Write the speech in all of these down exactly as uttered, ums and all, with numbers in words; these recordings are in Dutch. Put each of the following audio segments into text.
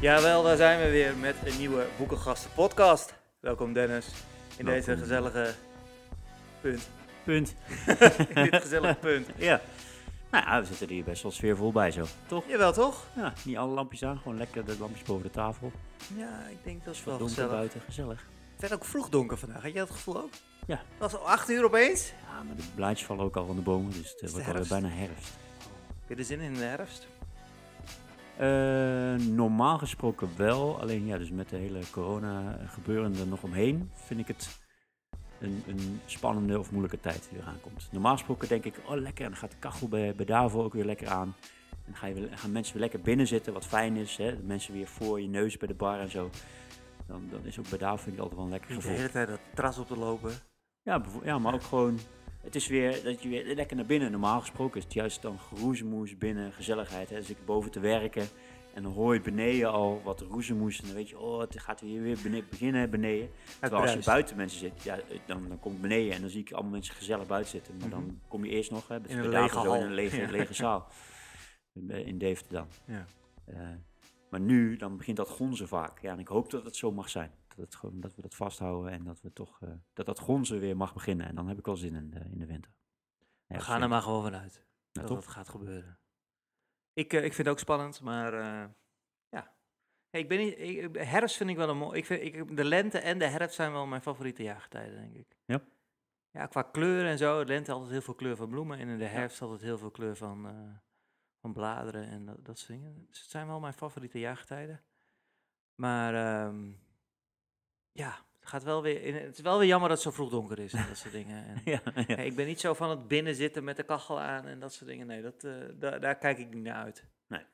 Jawel, daar zijn we weer met een nieuwe Boekengasten podcast. Welkom Dennis, in Welkom. deze gezellige punt. Punt. in dit gezellige punt. Ja. Nou ja, we zitten hier best wel sfeervol bij zo, toch? Jawel, toch? Ja, niet alle lampjes aan, gewoon lekker de lampjes boven de tafel. Ja, ik denk dat is wel gezellig. Donker buiten, gezellig. Het werd ook vroeg donker vandaag, had jij dat gevoel ook? Ja. Het was al acht uur opeens. Ja, maar de blaadjes vallen ook al van de bomen, dus het, het wordt alweer bijna herfst. Heb je er zin in de herfst? Uh, normaal gesproken wel, alleen ja, dus met de hele corona gebeuren er nog omheen vind ik het een, een spannende of moeilijke tijd die eraan komt. Normaal gesproken denk ik, oh lekker, en dan gaat de kachel bij, bij Davo ook weer lekker aan. En dan ga je, gaan mensen weer lekker binnen zitten, wat fijn is, hè? De mensen weer voor je neus bij de bar en zo. Dan, dan is ook bij Davo vind ik altijd wel een lekker gevoel. De hele tijd dat terras op te lopen. Ja, bevo- ja, maar ook gewoon, het is weer dat je weer lekker naar binnen. Normaal gesproken is het juist dan roezemoes binnen, gezelligheid. Hè? Dus ik boven te werken en dan hoor je beneden al wat roezemoes. En dan weet je, oh, het gaat weer weer beneden, beginnen beneden. Terwijl als je buiten mensen zit, ja, dan, dan komt beneden en dan zie ik allemaal mensen gezellig buiten zitten. Maar mm-hmm. dan kom je eerst nog, hè, in een lege hal. In een lege, ja. lege zaal. In Deventer dan. Ja. Uh, maar nu, dan begint dat gonzen vaak. Ja, en ik hoop dat het zo mag zijn. Dat, gewoon, dat we dat vasthouden en dat we toch, uh, dat dat gonzen weer mag beginnen. En dan heb ik wel zin in de, in de winter. Ja, we gaan er maar gewoon vanuit nou, dat dat gaat gebeuren. Ik, uh, ik vind het ook spannend, maar uh, ja. Hey, ik ben niet, ik, herfst vind ik wel een mooi. Ik vind, ik, de lente en de herfst zijn wel mijn favoriete jaargetijden, denk ik. Ja. Ja, qua kleur en zo. De lente altijd heel veel kleur van bloemen en in de herfst ja. altijd heel veel kleur van, uh, van bladeren en dat, dat soort dingen. Dus het zijn wel mijn favoriete jaargetijden. Maar... Um, Ja, het, gaat wel weer in, het is wel weer jammer dat het zo vroeg donker is en dat soort dingen. En, ja, ja. Hey, ik ben niet zo van het binnenzitten met de kachel aan en dat soort dingen. Nee, dat, uh, da- daar kijk ik niet naar uit. Nee.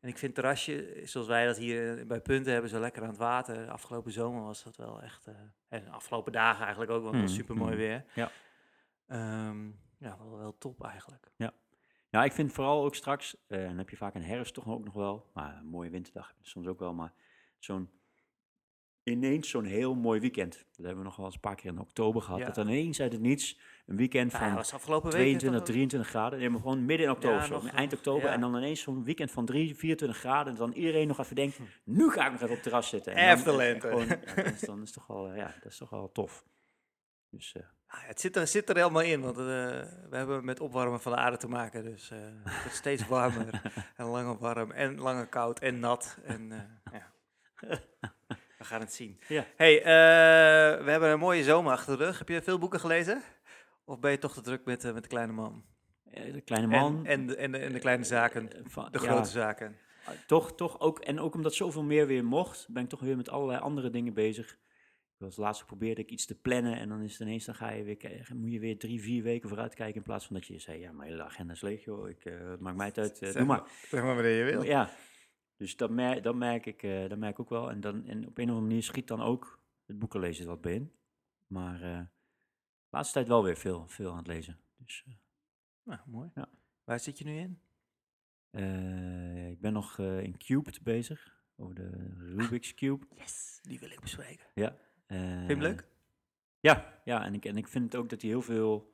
En ik vind terrasje, zoals wij dat hier bij Punten hebben, zo lekker aan het water. Afgelopen zomer was dat wel echt... Uh, en de afgelopen dagen eigenlijk ook, want het was super mooi weer. Ja, um, ja wel, wel top eigenlijk. Ja. Nou, ik vind vooral ook straks, uh, dan heb je vaak een herfst toch ook nog wel, maar een mooie winterdag soms ook wel, maar zo'n... Ineens zo'n heel mooi weekend. Dat hebben we nog wel eens een paar keer in oktober gehad. Ja. Dat ineens uit het niets een weekend van ja, tweeëntwintig, drieëntwintig graden. Nee, maar gewoon midden in oktober, ja, zo, nog, eind oktober. Ja. En dan ineens zo'n weekend van drieëntwintig, vierentwintig graden. En dan iedereen nog even denkt, nu ga ik nog even op het terras zitten. Even lente. Gewoon, ja, dat, is, dan is toch wel, ja, dat is toch wel tof. Dus, uh, ah, het zit er, zit er helemaal in, want uh, we hebben met opwarmen van de aarde te maken. Dus uh, het wordt steeds warmer en langer warm en langer koud en nat. En, uh, ja. We gaan het zien. Ja. Hey, uh, we hebben een mooie zomer achter de rug. Heb je veel boeken gelezen? Of ben je toch te druk met, uh, met de kleine man? Uh, de kleine man. En, en, de, en, de, en de kleine zaken, uh, uh, de grote ja. zaken. Uh, toch, toch ook. En ook omdat zoveel meer weer mocht, ben ik toch weer met allerlei andere dingen bezig. Als laatste probeerde ik iets te plannen en dan is het ineens, dan ga je weer, moet je weer drie, vier weken vooruit kijken in plaats van dat je zei, ja, mijn hele agenda is leeg, joh. Ik, uh, het maakt mij het uit. Uh, doe maar. Zeg maar wanneer je wil. Ja. Dus dat merk, dat, merk ik, uh, dat merk ik ook wel. En, dan, en op een of andere manier schiet dan ook het boekenlezen wat bij in. Maar uh, de laatste tijd wel weer veel, veel aan het lezen. Dus, uh, nou, mooi. Ja. Waar zit je nu in? Uh, ik ben nog uh, in Cubed bezig. Over de Rubik's Cube. Yes, die wil ik bespreken. Ja. Uh, vind je hem leuk? Ja, ja en, ik, en ik vind ook dat hij heel veel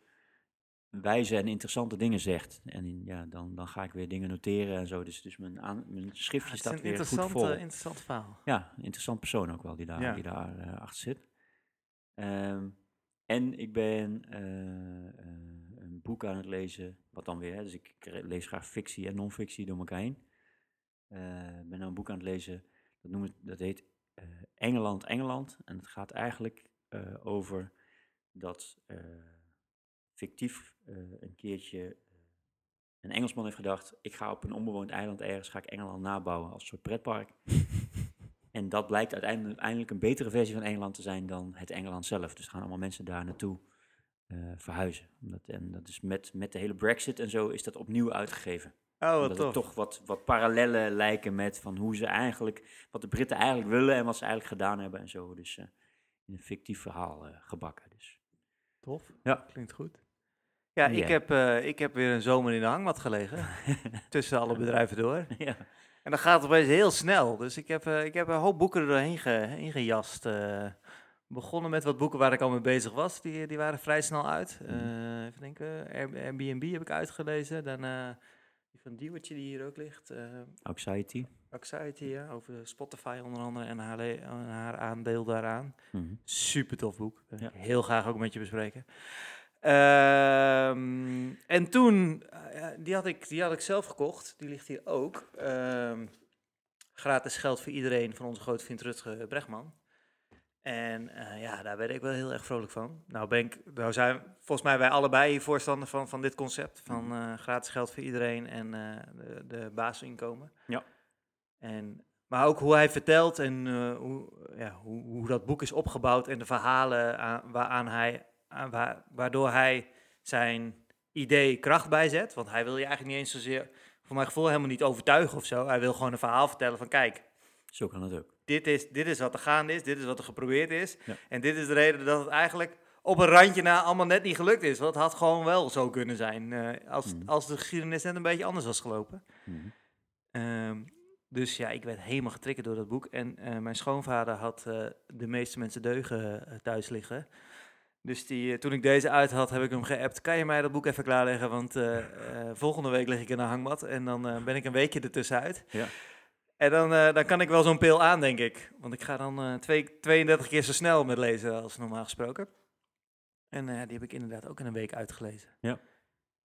wijze en interessante dingen zegt. En ja, dan, dan ga ik weer dingen noteren en zo. Dus, dus mijn, aan, mijn schriftje ja, staat weer goed vol. Het is een interessant verhaal. Ja, een interessant persoon ook wel die daar, ja. die daar uh, achter zit. Um, en ik ben uh, uh, een boek aan het lezen, wat dan weer, hè, dus ik lees graag fictie en non-fictie door elkaar heen. Ik uh, ben nou een boek aan het lezen, dat, noem het, dat heet uh, Engeland, Engeland. En het gaat eigenlijk uh, over dat... Uh, fictief uh, een keertje uh, een Engelsman heeft gedacht... ik ga op een onbewoond eiland ergens, ga ik Engeland nabouwen als een soort pretpark. En dat blijkt uiteindelijk, uiteindelijk een betere versie van Engeland te zijn dan het Engeland zelf. Dus gaan allemaal mensen daar naartoe uh, verhuizen. Omdat, en dat is met, met de hele Brexit en zo is dat opnieuw uitgegeven. Oh, wat tof. Er toch wat, wat parallellen lijken met van hoe ze eigenlijk... wat de Britten eigenlijk willen en wat ze eigenlijk gedaan hebben en zo. Dus uh, in een fictief verhaal uh, gebakken. Dus. Tof, ja. Klinkt goed. Ja, ik, yeah. heb, uh, ik heb weer een zomer in de hangmat gelegen, tussen alle bedrijven door. Ja. En dat gaat opeens heel snel, dus ik heb, uh, ik heb een hoop boeken er doorheen ge- gejast. Uh, begonnen met wat boeken waar ik al mee bezig was, die, die waren vrij snel uit. Uh, even denken, Airbnb heb ik uitgelezen, daarna Zo'n diewertje die hier ook ligt. Uh, Anxiety. Anxiety, ja. Over Spotify onder andere en haar, le- en haar aandeel daaraan. Mm-hmm. Super tof boek. Ja. Heel graag ook met je bespreken. Uh, en toen, uh, die, had ik, die had ik zelf gekocht. Die ligt hier ook. Uh, gratis geld voor iedereen van onze grote vriend Rutger Bregman. En uh, ja, daar werd ik wel heel erg vrolijk van. Nou, ben ik, nou zijn volgens mij wij allebei hier voorstander van, van dit concept. Van uh, gratis geld voor iedereen en uh, de, de basisinkomen. Ja. En, maar ook hoe hij vertelt en uh, hoe, ja, hoe, hoe dat boek is opgebouwd. En de verhalen aan, waaraan hij, aan, waar, waardoor hij zijn idee kracht bijzet. Want hij wil je eigenlijk niet eens zozeer, voor mijn gevoel, helemaal niet overtuigen of zo. Hij wil gewoon een verhaal vertellen van kijk. Zo kan het ook. Dit is, dit is wat er gaande is, dit is wat er geprobeerd is. Ja. En dit is de reden dat het eigenlijk op een randje na allemaal net niet gelukt is. Want het had gewoon wel zo kunnen zijn uh, als, mm-hmm. als de geschiedenis net een beetje anders was gelopen. Mm-hmm. Um, dus ja, ik werd helemaal getriggerd door dat boek. En uh, mijn schoonvader had uh, De meeste mensen deugen uh, thuis liggen. Dus die, uh, toen ik deze uit had, heb ik hem geappt. Kan je mij dat boek even klaarleggen? Want uh, uh, volgende week lig ik in een hangmat en dan uh, ben ik een weekje ertussenuit. Ja. En dan, uh, dan kan ik wel zo'n pil aan, denk ik. Want ik ga dan uh, twee, tweeëndertig keer zo snel met lezen als normaal gesproken. En uh, die heb ik inderdaad ook in een week uitgelezen. Ja.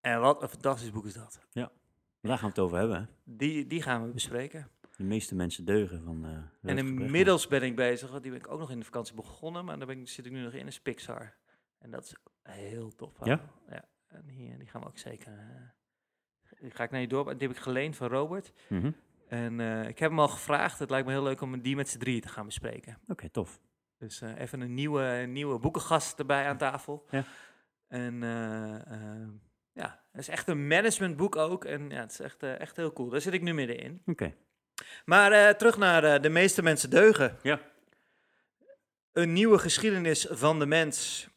En wat een fantastisch boek is dat. Ja, daar gaan we het over hebben. Hè? Die, die gaan we bespreken. De meeste mensen deugen van... Uh, en inmiddels ben ik bezig, want die ben ik ook nog in de vakantie begonnen. Maar daar ben ik, zit ik nu nog in, is Pixar. En dat is heel tof. Ja? Ja. En die, die gaan we ook zeker... Uh, die ga ik naar je door. Die heb ik geleend van Robert. Mhm. En uh, ik heb hem al gevraagd, het lijkt me heel leuk om die met z'n drieën te gaan bespreken. Oké, okay, tof. Dus uh, even een nieuwe, nieuwe boekengast erbij aan tafel. Ja. En uh, uh, ja, het is echt een managementboek ook. En ja, het is echt, uh, echt heel cool. Daar zit ik nu middenin. Oké. Okay. Maar uh, terug naar uh, De meeste mensen deugen. Ja. Een nieuwe geschiedenis van de mens.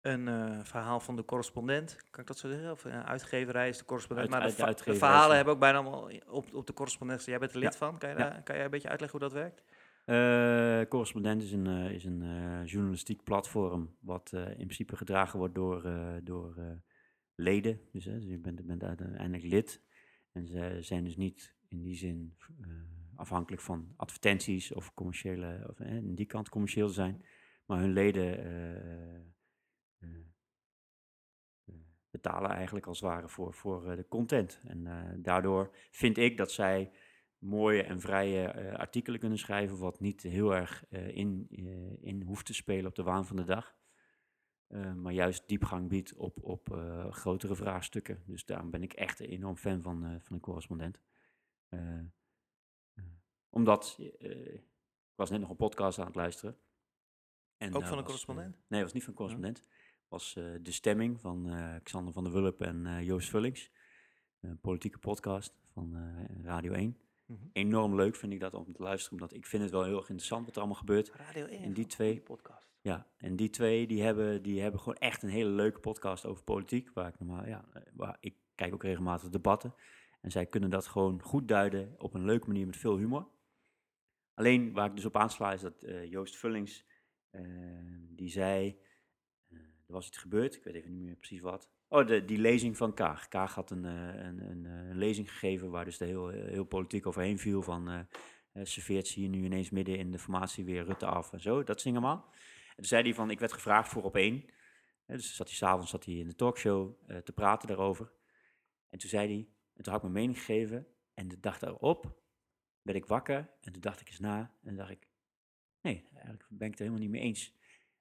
Een uh, verhaal van de correspondent, kan ik dat zo zeggen? Of uh, uitgeverij is de correspondent. Uit, maar de, uit, de, de verhalen hebben ook bijna allemaal op, op de correspondent. Jij bent er lid ja. van. Kan, je ja. daar, kan jij een beetje uitleggen hoe dat werkt? Uh, correspondent is een, uh, is een uh, journalistiek platform wat uh, in principe gedragen wordt door, uh, door uh, leden. Dus, uh, dus je bent, bent uiteindelijk lid. En ze zijn dus niet in die zin uh, afhankelijk van advertenties of commerciële, of uh, in die kant commercieel zijn. Maar hun leden... Uh, Uh, uh, betalen eigenlijk als het ware voor, voor uh, de content. En uh, daardoor vind ik dat zij mooie en vrije uh, artikelen kunnen schrijven, wat niet heel erg uh, in, uh, in hoeft te spelen op de waan van de dag. Uh, maar juist diepgang biedt op, op uh, grotere vraagstukken. Dus daarom ben ik echt een enorm fan van, uh, van een correspondent. Uh, uh, omdat, uh, ik was net nog een podcast aan het luisteren. En ook van een correspondent? Uh, nee, was niet van een correspondent. Ja. Was uh, De Stemming van uh, Xander van der Wulp en uh, Joost Vullings. Een politieke podcast van uh, Radio één. Mm-hmm. Enorm leuk vind ik dat om te luisteren, omdat ik vind het wel heel erg interessant wat er allemaal gebeurt. Radio één, en die twee, podcast. Ja, en die twee die hebben, die hebben gewoon echt een hele leuke podcast over politiek. Waar ik normaal, ja, waar ik kijk ook regelmatig debatten. En zij kunnen dat gewoon goed duiden op een leuke manier met veel humor. Alleen waar ik dus op aansla is dat uh, Joost Vullings... Uh, die zei, uh, er was iets gebeurd, ik weet even niet meer precies wat. Oh, de, die lezing van Kaag. Kaag had een, uh, een, een, een lezing gegeven waar dus de heel, heel politiek overheen viel van... Uh, uh, serveert ze hier nu ineens midden in de formatie weer Rutte af en zo, dat zing allemaal. En toen zei hij van, ik werd gevraagd voor op één. Uh, dus zat hij s'avonds zat hij in de talkshow uh, te praten daarover. En toen zei hij, en toen had ik mijn mening gegeven en de dag daarop werd ik wakker en toen dacht ik eens na en dacht ik... Nee, eigenlijk ben ik het er helemaal niet mee eens.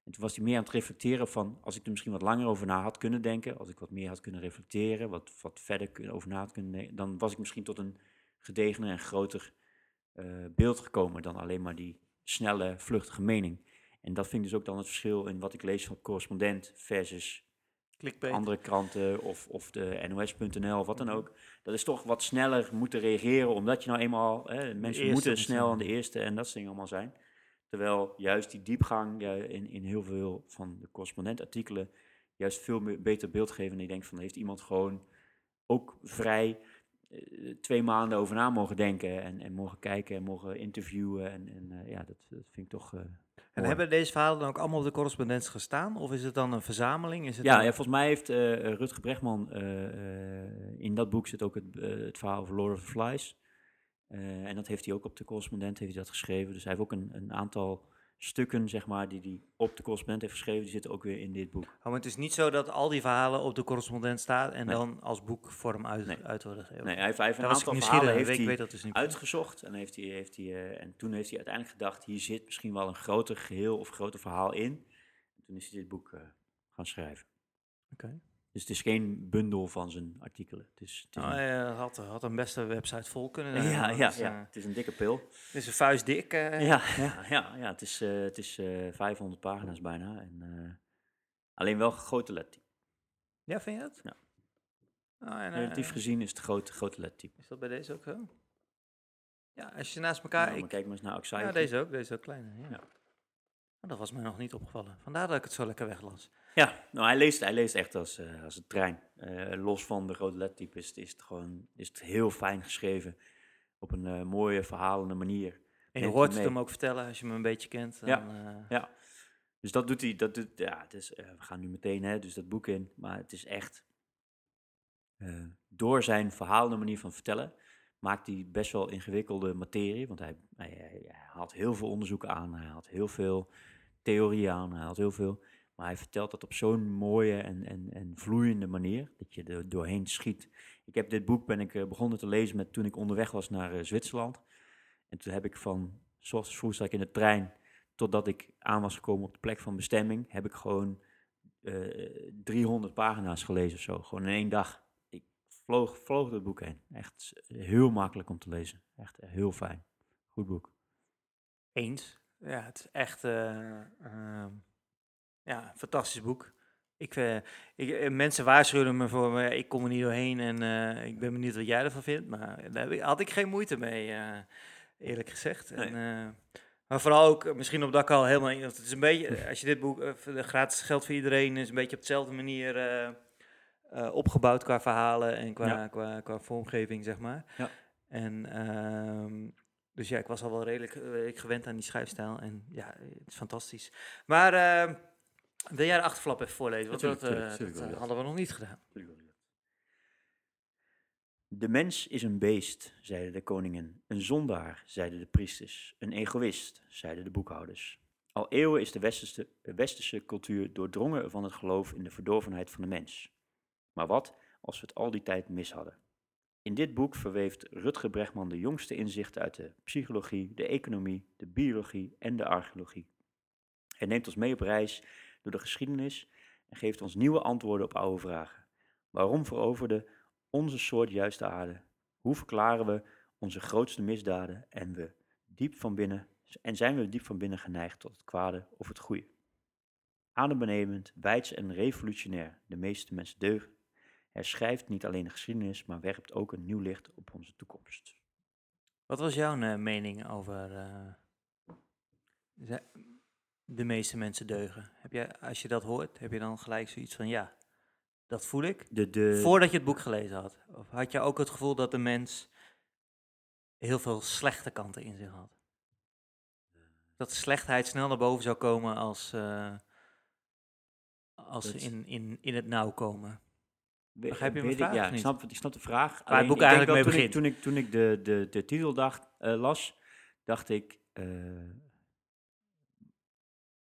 En toen was hij meer aan het reflecteren van... als ik er misschien wat langer over na had kunnen denken... als ik wat meer had kunnen reflecteren... wat, wat verder over na had kunnen denken... dan was ik misschien tot een gedegener en groter uh, beeld gekomen... dan alleen maar die snelle, vluchtige mening. En dat vind ik dus ook dan het verschil in wat ik lees van correspondent... versus clickbait. Andere kranten of, of de N O S punt N L of wat dan ook. Dat is toch wat sneller moeten reageren... omdat je nou eenmaal... Eh, mensen moeten snel aan de eerste en dat soort dingen allemaal zijn... Terwijl juist die diepgang ja, in, in heel veel van de correspondentartikelen juist veel meer, beter beeld geven. En ik denk van, heeft iemand gewoon ook vrij uh, twee maanden over na mogen denken en, en mogen kijken en mogen interviewen. En, en uh, ja, dat, dat vind ik toch... Uh, en hebben deze verhalen dan ook allemaal op de correspondentie gestaan? Of is het dan een verzameling? Is het ja, dan... ja, volgens mij heeft uh, Rutger Bregman... Uh, uh, in dat boek zit ook het, uh, het verhaal over Lord of the Flies. Uh, en dat heeft hij ook op de correspondent heeft hij dat geschreven. Dus hij heeft ook een, een aantal... stukken, zeg maar, die hij op de correspondent heeft geschreven, die zitten ook weer in dit boek. Oh, maar het is niet zo dat al die verhalen op de correspondent staan en nee. dan als boekvorm uit, nee. uit worden gegeven? Nee, hij heeft, hij heeft een aantal verhalen heeft hij weet, dat is niet uitgezocht en, heeft hij, heeft hij, uh, en toen heeft hij uiteindelijk gedacht, hier zit misschien wel een groter geheel of groter verhaal in. En toen is hij dit boek uh, gaan schrijven. Oké. Okay. Dus het is geen bundel van zijn artikelen. Het is, het is oh, een... Hij had, had een beste website vol kunnen zijn. Ja, ja, is, ja. Uh, het is een dikke pil. Het is een vuist dik. Uh... Ja, ja, ja, ja, het is, uh, het is uh, vijfhonderd pagina's bijna. En, uh, alleen wel grote lettype. Ja, vind je dat? Ja. Oh, en, uh, relatief gezien is het grote, grote lettype. Is dat bij deze ook zo? Ja, als je naast elkaar... Ja, maar ik... Kijk maar eens naar Anxiety. Ja, deze ook. Deze ook kleiner. Ja. Ja. Dat was mij nog niet opgevallen. Vandaar dat ik het zo lekker weglas. Ja, nou, hij, leest, hij leest echt als, uh, als een trein. Uh, los van de grote lettertype is, is, is het heel fijn geschreven. Op een uh, mooie, verhalende manier. En je Neemt hoort het hem ook vertellen als je hem een beetje kent. Dan, ja, uh... ja, dus dat doet hij. Dat doet, ja, het is, uh, we gaan nu meteen hè, dus dat boek in. Maar het is echt... Uh, door zijn verhalende manier van vertellen... maakt hij best wel ingewikkelde materie. Want hij, hij, hij haalt heel veel onderzoek aan. Hij haalt heel veel... theorieën aan, hij haalt heel veel. Maar hij vertelt dat op zo'n mooie en, en, en vloeiende manier, dat je er doorheen schiet. Ik heb dit boek, ben ik uh, begonnen te lezen met toen ik onderweg was naar uh, Zwitserland. En toen heb ik van, 's ochtends vroeg zat ik in de trein, totdat ik aan was gekomen op de plek van bestemming, heb ik gewoon uh, driehonderd pagina's gelezen of zo. Gewoon in één dag. Ik vloog, vloog het boek heen. Echt heel makkelijk om te lezen. Echt heel fijn. Goed boek. Eens. Ja, het is echt uh, uh, ja, een fantastisch boek. Ik, uh, ik, mensen waarschuwden me voor, uh, ik kom er niet doorheen en uh, ik ben benieuwd wat jij ervan vindt. Maar daar had ik geen moeite mee, uh, eerlijk gezegd. Nee. En, uh, maar vooral ook, misschien omdat ik al helemaal... Het is een beetje, als je dit boek, uh, gratis geld voor iedereen, is een beetje op dezelfde manier uh, uh, opgebouwd qua verhalen en qua, ja. qua, qua vormgeving, zeg maar. Ja. En... Uh, Dus ja, ik was al wel redelijk, redelijk gewend aan die schrijfstijl. En ja, het is fantastisch. Maar uh, wil jij de achterflap even voorlezen? Want dat, uh, dat uh, hadden we nog niet gedaan. De mens is een beest, zeiden de koningen. Een zondaar, zeiden de priesters. Een egoïst, zeiden de boekhouders. Al eeuwen is de westerse, westerse cultuur doordrongen van het geloof in de verdorvenheid van de mens. Maar wat als we het al die tijd mis hadden? In dit boek verweeft Rutger Bregman de jongste inzichten uit de psychologie, de economie, de biologie en de archeologie. Hij neemt ons mee op reis door de geschiedenis en geeft ons nieuwe antwoorden op oude vragen. Waarom veroverde onze soort juist de aarde? Hoe verklaren we onze grootste misdaden en, we diep van binnen, en zijn we diep van binnen geneigd tot het kwade of het goede? Adembenemend, wijds en revolutionair, de meeste mensen deugen. Hij schrijft niet alleen de geschiedenis, maar werpt ook een nieuw licht op onze toekomst. Wat was jouw uh, mening over uh, de meeste mensen deugen? Heb jij, als je dat hoort, heb je dan gelijk zoiets van ja, dat voel ik? De, de... Voordat je het boek gelezen had? Of had je ook het gevoel dat de mens heel veel slechte kanten in zich had? Dat slechtheid snel naar boven zou komen als, uh, als dat... in, in, in het nauw komen? Begrijp je mijn vraag? Ja, ik snap, ik snap de vraag. Waar het boek eigenlijk mee begint. Toen ik, toen ik de, de, de titel dacht, uh, las, dacht ik... Uh,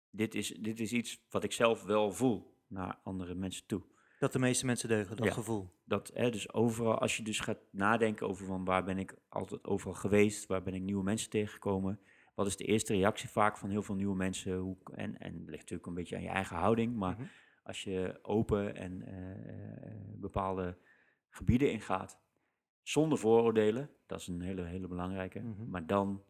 dit, is, dit is iets wat ik zelf wel voel naar andere mensen toe. Dat de meeste mensen deugen, dat ja, gevoel. Dat, hè, dus overal, als je dus gaat nadenken over van waar ben ik altijd overal geweest, waar ben ik nieuwe mensen tegengekomen, wat is de eerste reactie vaak van heel veel nieuwe mensen? Hoe, en, en het ligt natuurlijk een beetje aan je eigen houding, maar... Mm-hmm. Als je open en uh, bepaalde gebieden ingaat, zonder vooroordelen, dat is een hele, hele belangrijke. Mm-hmm. Maar dan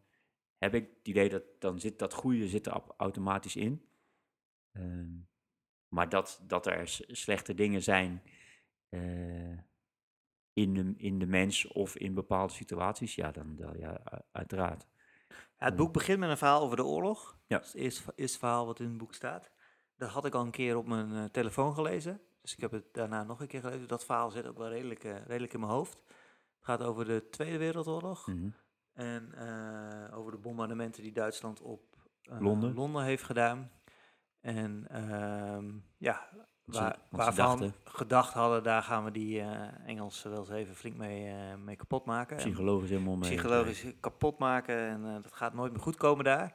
heb ik het idee dat dan zit dat goede zit er automatisch in. Um, maar dat, dat er slechte dingen zijn uh, in, de, in de mens of in bepaalde situaties, ja, dan, dan ja, uiteraard. Ja, het boek begint met een verhaal over de oorlog. Ja. Dat is het eerste, eerste verhaal wat in het boek staat. Dat had ik al een keer op mijn uh, telefoon gelezen. Dus ik heb het daarna nog een keer gelezen. Dat verhaal zit ook wel redelijk, uh, redelijk in mijn hoofd. gaat over de Tweede Wereldoorlog. Mm-hmm. En uh, over de bombardementen die Duitsland op uh, Londen. Londen heeft gedaan. En uh, ja, waar, waarvan dachten. gedacht hadden, daar gaan we die uh, Engelsen wel eens even flink mee, uh, mee kapot maken. Psychologisch helemaal mee. Psychologisch kapot maken en uh, dat gaat nooit meer goed komen daar.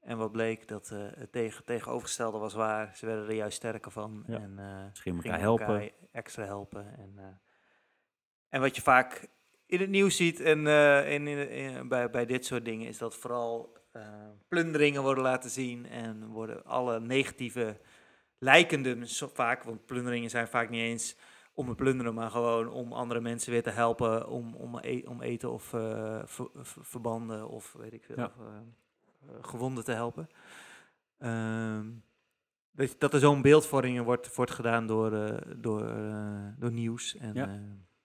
En wat bleek, dat uh, het tegen, tegenovergestelde was waar. Ze werden er juist sterker van. Ja. En uh, gingen elkaar helpen. extra helpen. En, uh, en wat je vaak in het nieuws ziet en uh, in, in, in, bij, bij dit soort dingen is dat vooral uh, plunderingen worden laten zien. En worden alle negatieve lijkenden zo vaak, want plunderingen zijn vaak niet eens om te plunderen, maar gewoon om andere mensen weer te helpen. Om, om, e- om eten of uh, ver, ver, verbanden of weet ik veel. Ja. Of, uh, gewonden te helpen. Uh, dat, dat er zo'n beeldvorming wordt, wordt gedaan door, uh, door, uh, door nieuws. En, ja. uh,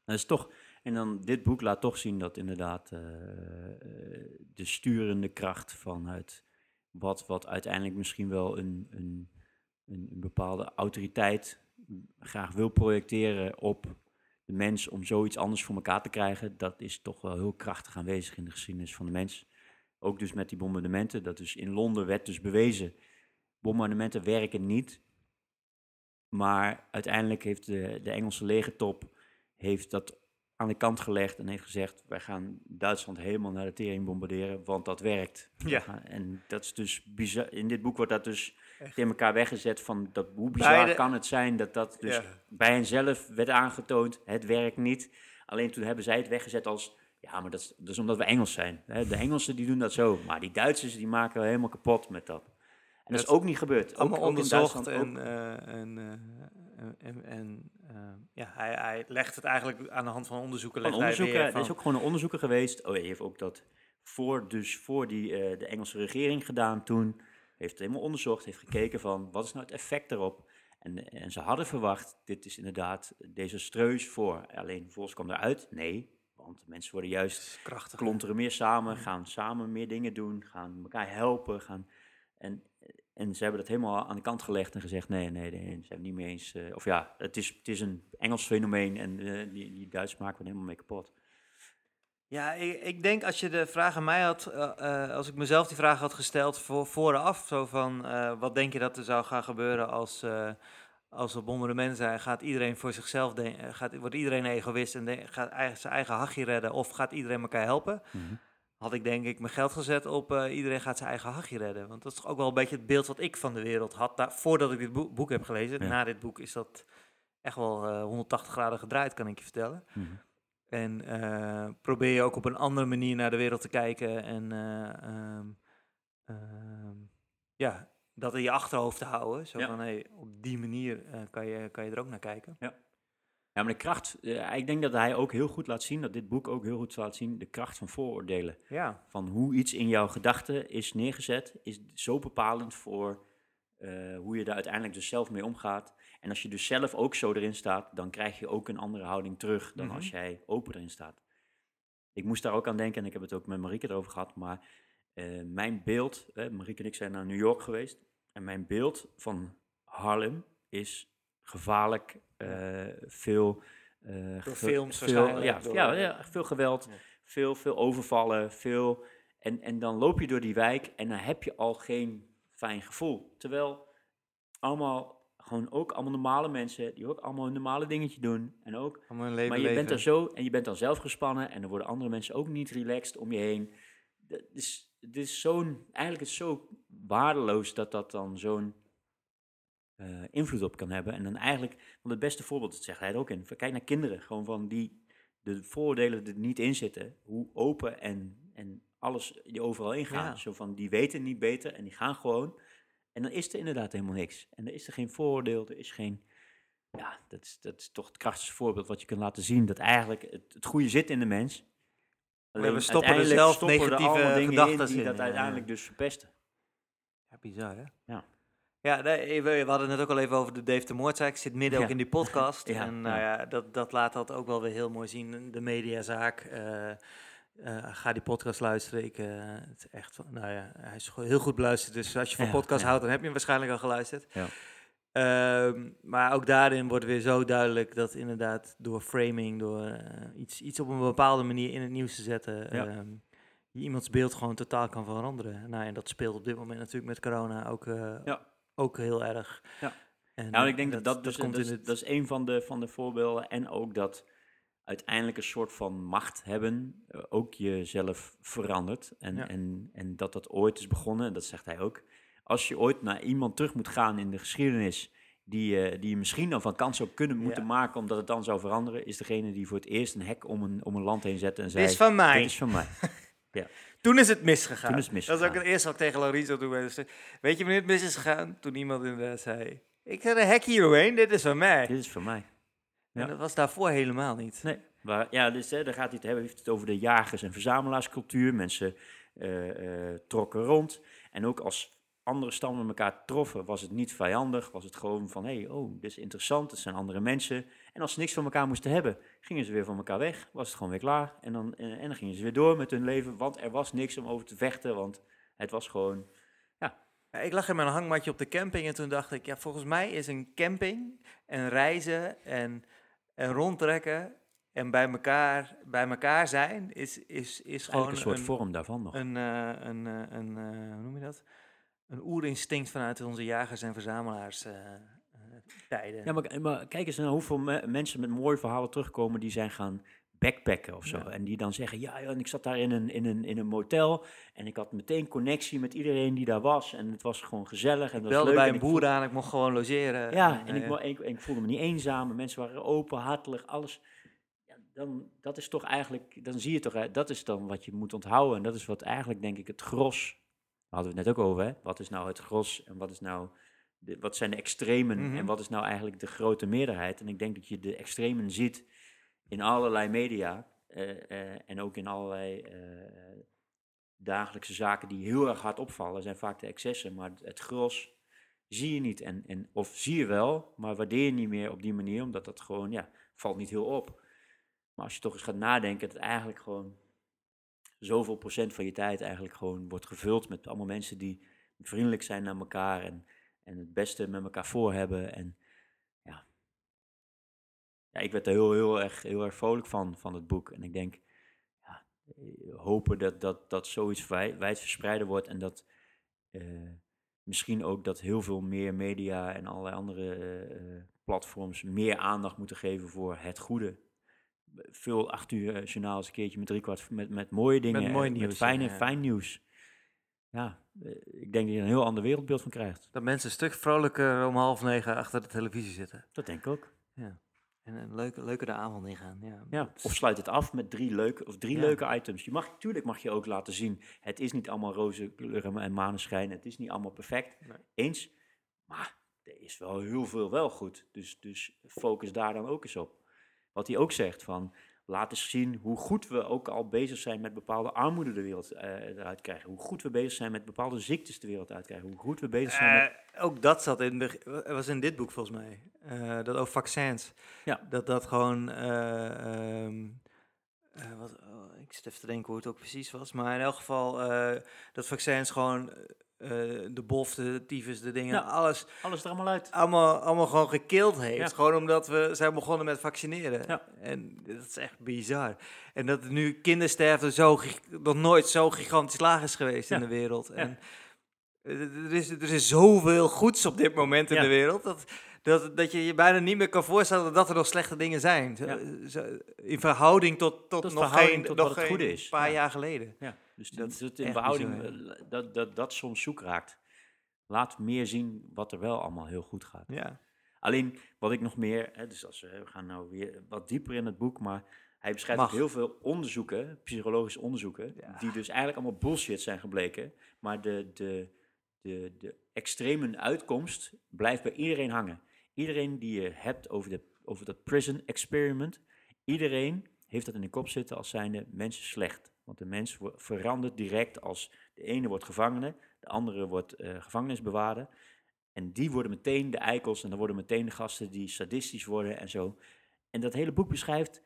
dat is toch, en dan dit boek laat toch zien dat inderdaad uh, de sturende kracht vanuit wat, wat uiteindelijk misschien wel een, een, een bepaalde autoriteit graag wil projecteren op de mens om zoiets anders voor elkaar te krijgen, dat is toch wel heel krachtig aanwezig in de geschiedenis van de mens. Ook dus met die bombardementen, dat dus in Londen werd dus bewezen, bombardementen werken niet. Maar uiteindelijk heeft de, de Engelse legertop heeft dat aan de kant gelegd en heeft gezegd, wij gaan Duitsland helemaal naar de tering bombarderen, want dat werkt. Ja. En dat is dus bizar. In dit boek wordt dat dus tegen elkaar weggezet van, dat, hoe bizar Beide. kan het zijn dat dat dus ja. bij henzelf werd aangetoond, het werkt niet. Alleen toen hebben zij het weggezet als, ja, maar dat is, dat is omdat we Engels zijn. Hè? De Engelsen die doen dat zo, maar die Duitsers die maken wel helemaal kapot met dat. En dat, dat is ook niet gebeurd. Allemaal ook, ook onderzocht en, uh, en, uh, en, en uh, ja, hij, hij legt het eigenlijk aan de hand van onderzoeken. Legt van onderzoeken hij weer van, er is ook gewoon een onderzoeker geweest. Oh, hij heeft ook dat voor, dus voor die, uh, de Engelse regering gedaan toen. Heeft het helemaal onderzocht, heeft gekeken van wat is nou het effect erop. En, en ze hadden verwacht, dit is inderdaad desastreus voor. Alleen volgens kwam eruit, nee. Want mensen worden juist, krachtig, klonteren meer samen, gaan samen meer dingen doen, gaan elkaar helpen. Gaan, en, en ze hebben dat helemaal aan de kant gelegd en gezegd, nee, nee, nee, ze hebben niet meer eens... Uh, of ja, het is, het is een Engels fenomeen en uh, die, die Duitsers maken we helemaal mee kapot. Ja, ik, ik denk als je de vraag aan mij had, uh, uh, als ik mezelf die vraag had gesteld voor, vooraf, zo van, uh, wat denk je dat er zou gaan gebeuren als... Uh, Als er bombardementen zijn, gaat iedereen voor zichzelf denken, gaat, wordt iedereen egoïst en de, gaat eigen, zijn eigen hachje redden of gaat iedereen elkaar helpen? Mm-hmm. Had ik denk ik mijn geld gezet op uh, iedereen gaat zijn eigen hachje redden. Want dat is ook wel een beetje het beeld wat ik van de wereld had, daar, voordat ik dit boek, boek heb gelezen. Ja. Na dit boek is dat echt wel uh, honderdtachtig graden gedraaid, kan ik je vertellen. Mm-hmm. En uh, probeer je ook op een andere manier naar de wereld te kijken en uh, um, um, ja... dat in je achterhoofd te houden. Zo ja. van, hey, op die manier uh, kan, je, kan je er ook naar kijken. Ja, ja maar de kracht... Uh, ik denk dat hij ook heel goed laat zien... dat dit boek ook heel goed laat zien... de kracht van vooroordelen. Ja. Van hoe iets in jouw gedachten is neergezet... is zo bepalend voor... Uh, hoe je daar uiteindelijk dus zelf mee omgaat. En als je dus zelf ook zo erin staat... dan krijg je ook een andere houding terug... dan mm-hmm. als jij open erin staat. Ik moest daar ook aan denken... en ik heb het ook met Marieke erover gehad... maar Uh, mijn beeld, eh, Marieke en ik zijn naar New York geweest... en mijn beeld van Harlem is gevaarlijk, uh, veel... Uh, door films ge- veel, ja, door, ja, ja, veel geweld, ja. veel, veel overvallen, veel... En, en dan loop je door die wijk en dan heb je al geen fijn gevoel. Terwijl allemaal, gewoon ook allemaal normale mensen... die ook allemaal een normale dingetje doen. En ook, allemaal een leven maar je leven. bent er zo en je bent dan zelf gespannen... en er worden andere mensen ook niet relaxed om je heen... Het is, het is zo'n, eigenlijk is het zo waardeloos dat dat dan zo'n uh, invloed op kan hebben. En dan eigenlijk, want het beste voorbeeld, dat zegt hij er ook in, kijk naar kinderen, gewoon van die, de vooroordelen er niet in zitten, hoe open en, en alles die overal ingaan. Ja. Zo van, die weten niet beter en die gaan gewoon. En dan is er inderdaad helemaal niks. En dan is er geen vooroordeel, er is geen, ja, dat is, dat is toch het krachtigste voorbeeld wat je kunt laten zien, dat eigenlijk het, het goede zit in de mens. Alleen, we stoppen er zelf stoppen negatieve er dingen gedachten in die in, dat ja. uiteindelijk dus verpesten. Ja, bizar hè? Ja, ja nee, we hadden het net ook al even over de Dave de Moordzaak. Ik zit midden ja. ook in die podcast. ja, en nou ja, ja dat, dat laat dat ook wel weer heel mooi zien. De mediazaak. Uh, uh, ga die podcast luisteren. Ik, uh, het is echt, nou ja, hij is heel goed beluisterd. Dus als je van ja, podcast ja. houdt, dan heb je hem waarschijnlijk al geluisterd. Ja. Um, maar ook daarin wordt weer zo duidelijk dat inderdaad door framing, door uh, iets, iets op een bepaalde manier in het nieuws te zetten, ja. um, je iemands beeld gewoon totaal kan veranderen. Nou, en dat speelt op dit moment natuurlijk met corona ook, uh, ja. ook heel erg. Ja, en, nou, ik denk dat dat, dat, dus, dat, komt dat, in is, het... dat is een van de, van de voorbeelden. En ook dat uiteindelijk een soort van macht hebben uh, ook jezelf verandert. En, ja. en, en dat dat ooit is begonnen, dat zegt hij ook. Als je ooit naar iemand terug moet gaan in de geschiedenis... die, uh, die je misschien dan van kans zou kunnen moeten ja. maken... omdat het dan zou veranderen... is degene die voor het eerst een hek om een, om een land heen zette en zei... Dit is van mij. Dit is van mij. ja. Toen is het misgegaan. Toen is het misgegaan. Dat is ook het eerste wat ik tegen Laurizo doe. Weet je wanneer het mis is gegaan? Toen iemand inderdaad zei... Ik zet een hek hier omheen, dit is van mij. Dit is van mij. Ja. En dat was daarvoor helemaal niet. Nee. Maar, ja, dus, hè, daar gaat hij het hebben. Hij heeft het over de jagers- en verzamelaarscultuur. Mensen uh, uh, trokken rond. En ook als... andere stammen elkaar troffen, was het niet vijandig, was het gewoon van, hé, hey, oh, dit is interessant, het zijn andere mensen. En als ze niks van elkaar moesten hebben, gingen ze weer van elkaar weg, was het gewoon weer klaar. En dan, en, en dan gingen ze weer door met hun leven, want er was niks om over te vechten, want het was gewoon, ja. Ik lag in mijn hangmatje op de camping en toen dacht ik, ja, volgens mij is een camping en reizen en, en rondtrekken en bij elkaar, bij elkaar zijn, is, is, is gewoon een soort een, vorm daarvan nog. Een, uh, een, uh, een uh, hoe noem je dat? Een oerinstinct vanuit onze jagers- en verzamelaars uh, tijden. Ja, maar, maar kijk eens naar hoeveel me- mensen met mooie verhalen terugkomen... die zijn gaan backpacken of zo. Ja. En die dan zeggen, ja, en ik zat daar in een, in, een, in een motel... en ik had meteen connectie met iedereen die daar was. En het was gewoon gezellig. En ik dat belde was leuk. bij een boer aan, ik mocht gewoon logeren. Ja, en, en, en, ik, en, ik, en ik voelde me niet eenzaam. Mensen waren open, hartelijk, alles... Dan, dat is toch eigenlijk, dan zie je toch... dat is dan wat je moet onthouden. En dat is wat eigenlijk, denk ik, het gros... hadden we het net ook over, hè? Wat is nou het gros en wat is nou de, wat zijn de extremen mm-hmm. en wat is nou eigenlijk de grote meerderheid? En ik denk dat je de extremen ziet in allerlei media uh, uh, en ook in allerlei uh, dagelijkse zaken die heel erg hard opvallen, zijn vaak de excessen, maar het gros zie je niet. En, en, of zie je wel, maar waardeer je niet meer op die manier, omdat dat gewoon, ja, valt niet heel op. Maar als je toch eens gaat nadenken, dat eigenlijk gewoon... zoveel procent van je tijd eigenlijk gewoon wordt gevuld met allemaal mensen die vriendelijk zijn naar elkaar en, en het beste met elkaar voor hebben. En ja. ja, ik werd er heel, heel erg, heel erg vrolijk van, van het boek. En ik denk, ja, hopen dat, dat, dat zoiets wij, wijd verspreiden wordt en dat uh, misschien ook dat heel veel meer media en allerlei andere uh, platforms meer aandacht moeten geven voor het goede. Veel acht uur journaals, een keertje met driekwart, met, met mooie dingen, met, mooi nieuws, met fijne, ja. fijn nieuws. Ja, ik denk dat je een heel ander wereldbeeld van krijgt. Dat mensen een stuk vrolijker om half negen achter de televisie zitten. Dat denk ik ook. Ja. En een leuke, leuke de avond ingaan. Ja. Ja. Of sluit het af met drie leuke, of drie ja. leuke items. Je mag, tuurlijk mag je ook laten zien, het is niet allemaal roze kleuren en maneschijn, het is niet allemaal perfect, nee. eens. Maar er is wel heel veel wel goed. Dus, dus focus daar dan ook eens op. Wat hij ook zegt, van laat eens zien hoe goed we ook al bezig zijn met bepaalde armoede de wereld uh, eruit krijgen. Hoe goed we bezig zijn met bepaalde ziektes de wereld uit krijgen. Hoe goed we bezig zijn met... Uh, ook dat zat in, was in dit boek volgens mij. Uh, dat over vaccins. Ja. Dat dat gewoon... Uh, um, uh, wat, oh, ik zit even te denken hoe het ook precies was. Maar in elk geval uh, dat vaccins gewoon... Uh, de bof, de tyfus, de dingen, nou, alles, alles er allemaal uit. Allemaal, allemaal gewoon gekild heeft. Ja. Gewoon omdat we zijn begonnen met vaccineren. Ja. En dat is echt bizar. En dat nu kindersterfte zo nog nooit zo gigantisch laag is geweest ja. in de wereld. Ja. En er is, er is zoveel goeds op dit moment in ja. de wereld. Dat, dat, dat je je bijna niet meer kan voorstellen dat er nog slechte dingen zijn. Zo, ja. zo, in verhouding tot, tot, tot nog verhouding geen, tot nog geen goede is. paar ja. jaar geleden. Ja. Dus dat, dat, dat in behouding, dat, dat, dat dat soms zoek raakt. Laat meer zien wat er wel allemaal heel goed gaat. Ja. Alleen, wat ik nog meer... Hè, dus als we, we gaan nou weer wat dieper in het boek, maar hij beschrijft ook heel veel onderzoeken, psychologische onderzoeken, ja. die dus eigenlijk allemaal bullshit zijn gebleken. Maar de, de, de, de extreme uitkomst blijft bij iedereen hangen. Iedereen die je hebt over, de, over dat prison experiment, iedereen heeft dat in de kop zitten als zijnde mensen slecht. Want de mens verandert direct als de ene wordt gevangene, de andere wordt uh, gevangenisbewaarder. En die worden meteen de eikels en dan worden meteen de gasten die sadistisch worden en zo. En dat hele boek beschrijft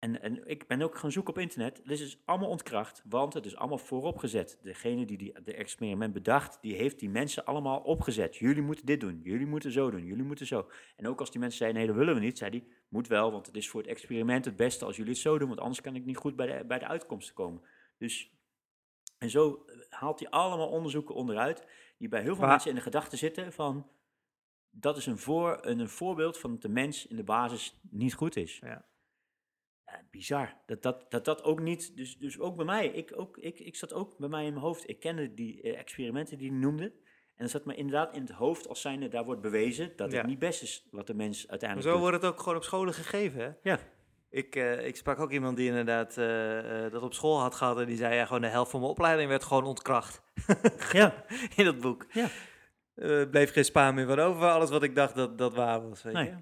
En, en ik ben ook gaan zoeken op internet. Dit is allemaal ontkracht, want het is allemaal vooropgezet. Degene die, die de experiment bedacht, die heeft die mensen allemaal opgezet. Jullie moeten dit doen, jullie moeten zo doen, jullie moeten zo. En ook als die mensen zeiden, nee, dat willen we niet, zei die, moet wel, want het is voor het experiment het beste als jullie het zo doen, want anders kan ik niet goed bij de, bij de uitkomsten komen. Dus, en zo haalt hij allemaal onderzoeken onderuit, die bij heel veel Wa- mensen in de gedachten zitten van, dat is een, voor, een, een voorbeeld van dat de mens in de basis niet goed is. Ja. Bizar, dat dat, dat dat ook niet, dus, dus ook bij mij, ik, ook, ik, ik zat ook bij mij in mijn hoofd, ik kende die uh, experimenten die hij noemde, en dat zat me inderdaad in het hoofd als zijnde, daar wordt bewezen dat ja. het niet best is wat de mens uiteindelijk maar zo doet. Wordt het ook gewoon op scholen gegeven, hè? Ja. Ik, uh, ik sprak ook iemand die inderdaad uh, uh, dat op school had gehad en die zei, ja, gewoon de helft van mijn opleiding werd gewoon ontkracht. Ja. In dat boek. Ja. Uh, bleef geen spaar meer van over, alles wat ik dacht dat, dat waar was, weet nee. je.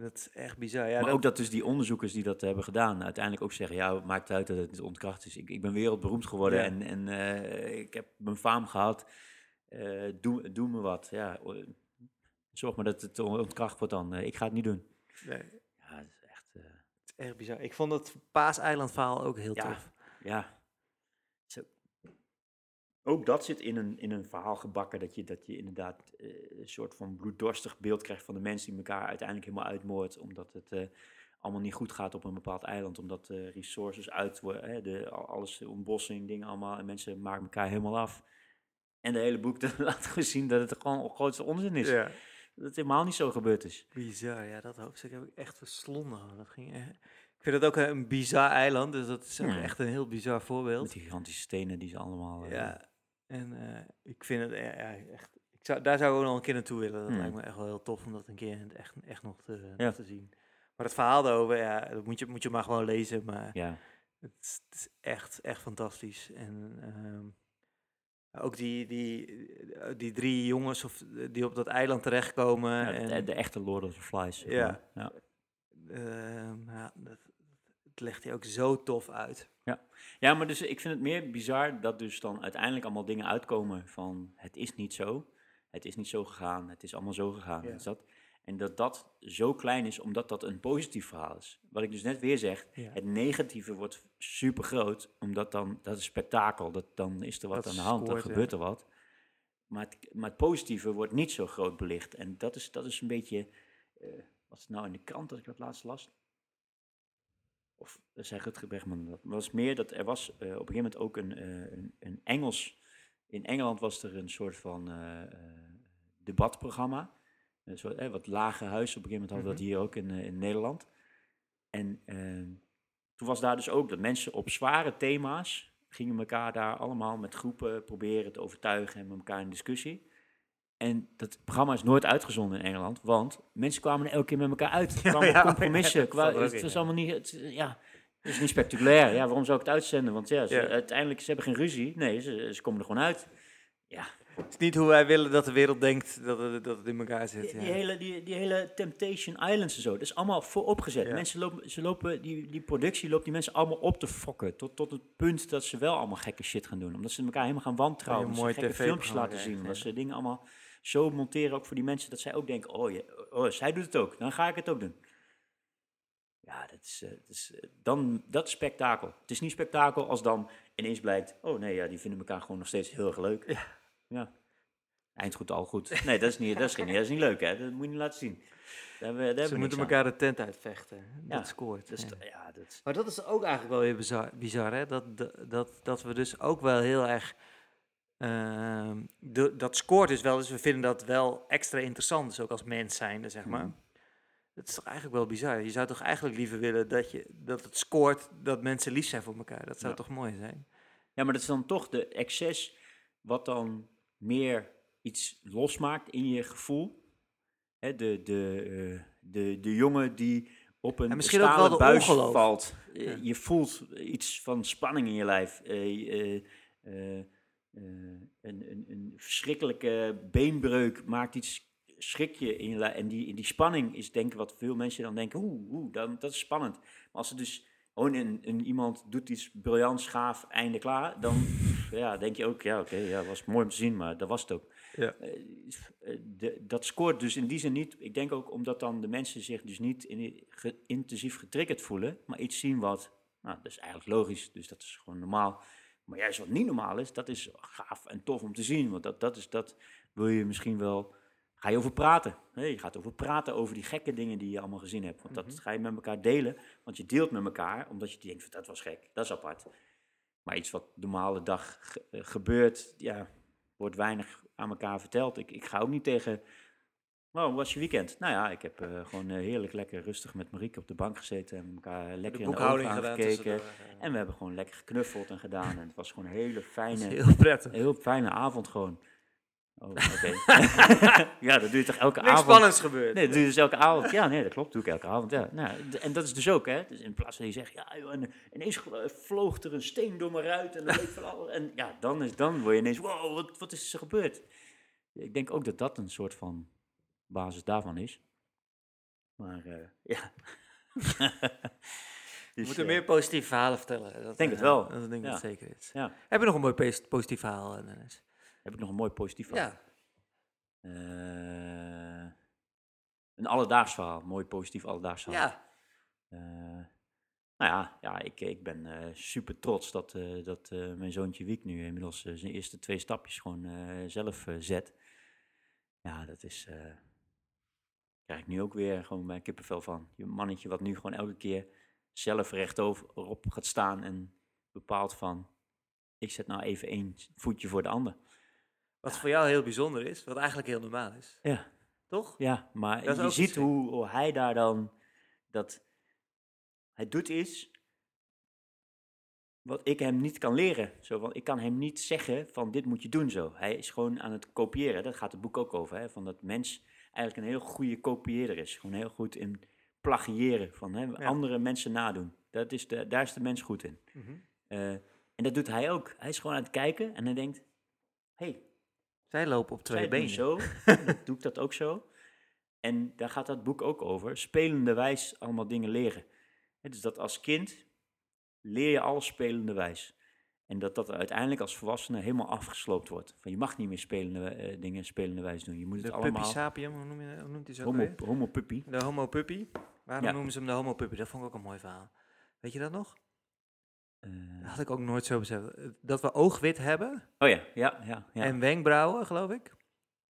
Dat is echt bizar. Ja, maar dat... ook dat dus die onderzoekers die dat hebben gedaan uiteindelijk ook zeggen, ja, het maakt uit dat het ontkracht is. Ik, ik ben wereldberoemd geworden ja. en, en uh, ik heb mijn faam gehad. Uh, doe, doe me wat. Ja, zorg maar dat het ontkracht wordt dan. Uh, ik ga het niet doen. Nee. Ja, dat is echt... Uh... Het is echt bizar. Ik vond het Paaseiland verhaal ook heel ja, tof. Ja. Zo. Ook dat zit in een, in een verhaal gebakken, dat je, dat je inderdaad uh, een soort van bloeddorstig beeld krijgt van de mensen die elkaar uiteindelijk helemaal uitmoordt, omdat het uh, allemaal niet goed gaat op een bepaald eiland, omdat uh, resources uit worden, hè, de, alles, de ontbossing, dingen allemaal, en mensen maken elkaar helemaal af. En de hele boek laat gezien dat het gewoon het grootste onzin is. Ja. Dat het helemaal niet zo gebeurd is. Bizar, ja, dat hoofdstuk heb ik echt verslonden. Dat ging echt... Ik vind dat ook een bizar eiland, dus dat is ook ja. echt een heel bizar voorbeeld. Met die gigantische stenen die ze allemaal... Uh, ja. En uh, ik vind het ja, ja, echt, ik zou, daar zou ik ook nog een keer naartoe willen. Dat mm. lijkt me echt wel heel tof om dat een keer echt, echt nog te, ja. te zien. Maar het verhaal daarover, ja, dat moet je, moet je maar gewoon lezen. Maar ja. het, is, het is echt, echt fantastisch. En um, ook die, die, die drie jongens of, die op dat eiland terechtkomen. Ja, en, de, de echte Lord of the Flies. Zeg maar. Ja. ja. Um, ja dat, dat legt hij ook zo tof uit. Ja. ja, maar dus ik vind het meer bizar dat dus dan uiteindelijk allemaal dingen uitkomen van het is niet zo, het is niet zo gegaan, het is allemaal zo gegaan. Ja. Is dat? En dat dat zo klein is, omdat dat een positief verhaal is. Wat ik dus net weer zeg, ja. het negatieve wordt super groot, omdat dan, dat is spektakel, dat, dan is er wat dat aan de hand, dan gebeurt ja. er wat. Maar het, maar het positieve wordt niet zo groot belicht. En dat is, dat is een beetje, uh, wat is nou in de krant dat ik dat laatst las? Of zei Rutger Bregman, dat was meer dat er was uh, op een gegeven moment ook een, uh, een, een Engels... In Engeland was er een soort van uh, debatprogramma. Een soort, eh, wat lage huis, op een gegeven moment hadden we mm-hmm. dat hier ook in, in Nederland. En uh, toen was daar dus ook dat mensen op zware thema's gingen elkaar daar allemaal met groepen proberen te overtuigen en met elkaar in discussie. En dat programma is nooit uitgezonden in Engeland, want mensen kwamen er elke keer met elkaar uit. Er kwamen ja, ja, compromissen. Ja, kwa- het is allemaal niet, het, ja, het is niet spectaculair. Ja, waarom zou ik het uitzenden? Want ja, ze, ja. uiteindelijk, ze hebben geen ruzie. Nee, ze, ze komen er gewoon uit. Ja. Het is niet hoe wij willen dat de wereld denkt dat het, dat het in elkaar zit. Die, ja. die, hele, die, die hele Temptation Islands en zo, dat is allemaal vooropgezet. Ja. Mensen lopen, ze lopen, die, die productie loopt die mensen allemaal op te fokken. Tot, tot het punt dat ze wel allemaal gekke shit gaan doen. Omdat ze elkaar helemaal gaan wantrouwen. Omdat ze gekke filmpjes laten zien. Omdat ze dingen allemaal... Zo monteren ook voor die mensen dat zij ook denken, oh, je, oh, zij doet het ook, dan ga ik het ook doen. Ja, dat is, uh, dat is, uh, dan, dat is spektakel. Het is niet spektakel als dan ineens blijkt, oh nee, ja, die vinden elkaar gewoon nog steeds heel erg leuk. Ja. ja. Eind goed, al goed. Nee, dat is niet, dat is, geen, dat is niet leuk, hè. Dat moet je niet laten zien. Daar hebben, daar Ze hebben moeten elkaar aan. de tent uitvechten. Dat ja, scoort. Dat is ja. T- ja, dat is... Maar dat is ook eigenlijk wel weer bizar, bizar hè. Dat, dat, dat, dat we dus ook wel heel erg... Uh, de, dat scoort dus wel, dus we vinden dat wel extra interessant, dus ook als mens zijnde, zeg maar. Mm. Dat is toch eigenlijk wel bizar. Je zou toch eigenlijk liever willen dat, je, dat het scoort, dat mensen lief zijn voor elkaar. Dat zou ja. toch mooi zijn? Ja, maar dat is dan toch de excess wat dan meer iets losmaakt in je gevoel. Hè, de, de, uh, de, de jongen die op een stalen buis ongeloof. valt. Uh, ja. Je voelt iets van spanning in je lijf. Uh, uh, uh, Uh, een, een, een verschrikkelijke beenbreuk maakt iets schrikje in je la- en die, die spanning is denk ik wat veel mensen dan denken, oeh, oeh, dan, dat is spannend. Maar als er dus gewoon een, een, iemand doet iets briljant, gaaf, einde, klaar, dan ja, denk je ook, ja, oké, okay, ja, was mooi om te zien, maar dat was het ook. Ja. Uh, de, dat scoort dus in die zin niet. Ik denk ook omdat dan de mensen zich dus niet in, ge, intensief getriggerd voelen, maar iets zien wat, nou, dat is eigenlijk logisch, dus dat is gewoon normaal. Maar juist wat niet normaal is, dat is gaaf en tof om te zien, want dat, dat is dat, wil je misschien wel, ga je over praten. Nee, je gaat over praten over die gekke dingen die je allemaal gezien hebt, want mm-hmm. dat ga je met elkaar delen, want je deelt met elkaar, omdat je denkt, dat was gek, dat is apart. Maar iets wat de normale dag ge- gebeurt, ja, wordt weinig aan elkaar verteld. Ik, ik ga ook niet tegen, wow, hoe was je weekend? Nou ja, ik heb uh, gewoon uh, heerlijk lekker rustig met Marieke op de bank gezeten en elkaar lekker de in de ogen aangekeken. Ja. En we hebben gewoon lekker geknuffeld en gedaan. En het was gewoon een hele fijne, heel prettig. Heel fijne avond gewoon. Oh, oké. Okay. Ja, dat doe je toch elke Niks avond? Niks spannends gebeurt. Nee, dat doe je dus elke avond. Ja, nee, dat klopt. Dat doe ik elke avond, ja. Nou, d- en dat is dus ook, hè. Dus in plaats van je zegt, ja, joh, en ineens vloog er een steen door me uit en dat leek van alles. En ja, dan, is, dan word je ineens, wow, wat, wat is er gebeurd? Ik denk ook dat dat een soort van basis daarvan is. Maar, uh, ja. Dus, we moeten uh, meer positieve verhalen vertellen. Dat, denk uh, het wel. Dat denk ik ja. dat zeker is. Ja. Heb je nog een mooi positief verhaal, Dennis? Heb ik nog een mooi positief verhaal? Ja. Uh, een alledaags verhaal. Mooi positief alledaags verhaal. Ja. Uh, nou ja, ja ik, ik ben uh, super trots dat, uh, dat uh, mijn zoontje Wiek nu inmiddels uh, zijn eerste twee stapjes gewoon uh, zelf uh, zet. Ja, dat is... Uh, krijg ik nu ook weer gewoon mijn kippenvel van. Je mannetje wat nu gewoon elke keer zelf rechtop gaat staan en bepaalt van... Ik zet nou even één voetje voor de ander. Wat voor jou heel bijzonder is, wat eigenlijk heel normaal is. Ja. Toch? Ja, maar je ziet hoe, hoe hij daar dan... dat hij doet iets wat ik hem niet kan leren. Zo, want ik kan hem niet zeggen van dit moet je doen zo. Hij is gewoon aan het kopiëren. Dat gaat het boek ook over. Hè? Van dat mens eigenlijk een heel goede kopieerder is. Gewoon heel goed in plagiëren. Van hè, ja. andere mensen nadoen. Dat is de, daar is de mens goed in. Mm-hmm. Uh, en dat doet hij ook. Hij is gewoon aan het kijken en hij denkt... hey, zij lopen op twee benen. Zo, dan doe ik dat ook zo. En daar gaat dat boek ook over. Spelende wijs allemaal dingen leren. He, dus dat als kind leer je alles spelende wijs. En dat dat uiteindelijk als volwassene helemaal afgesloopt wordt. Van je mag niet meer spelende uh, dingen spelende wijs doen. Je moet de het allemaal... De puppy sapien, hoe, noem je, hoe noemt hij zo? Homo, homo puppy. De homo puppy. Waarom ja. noemen ze hem de homo puppy? Dat vond ik ook een mooi verhaal. Weet je dat nog? Dat had ik ook nooit zo beseft. Dat we oogwit hebben. Oh ja, ja, ja. ja. En wenkbrauwen, geloof ik.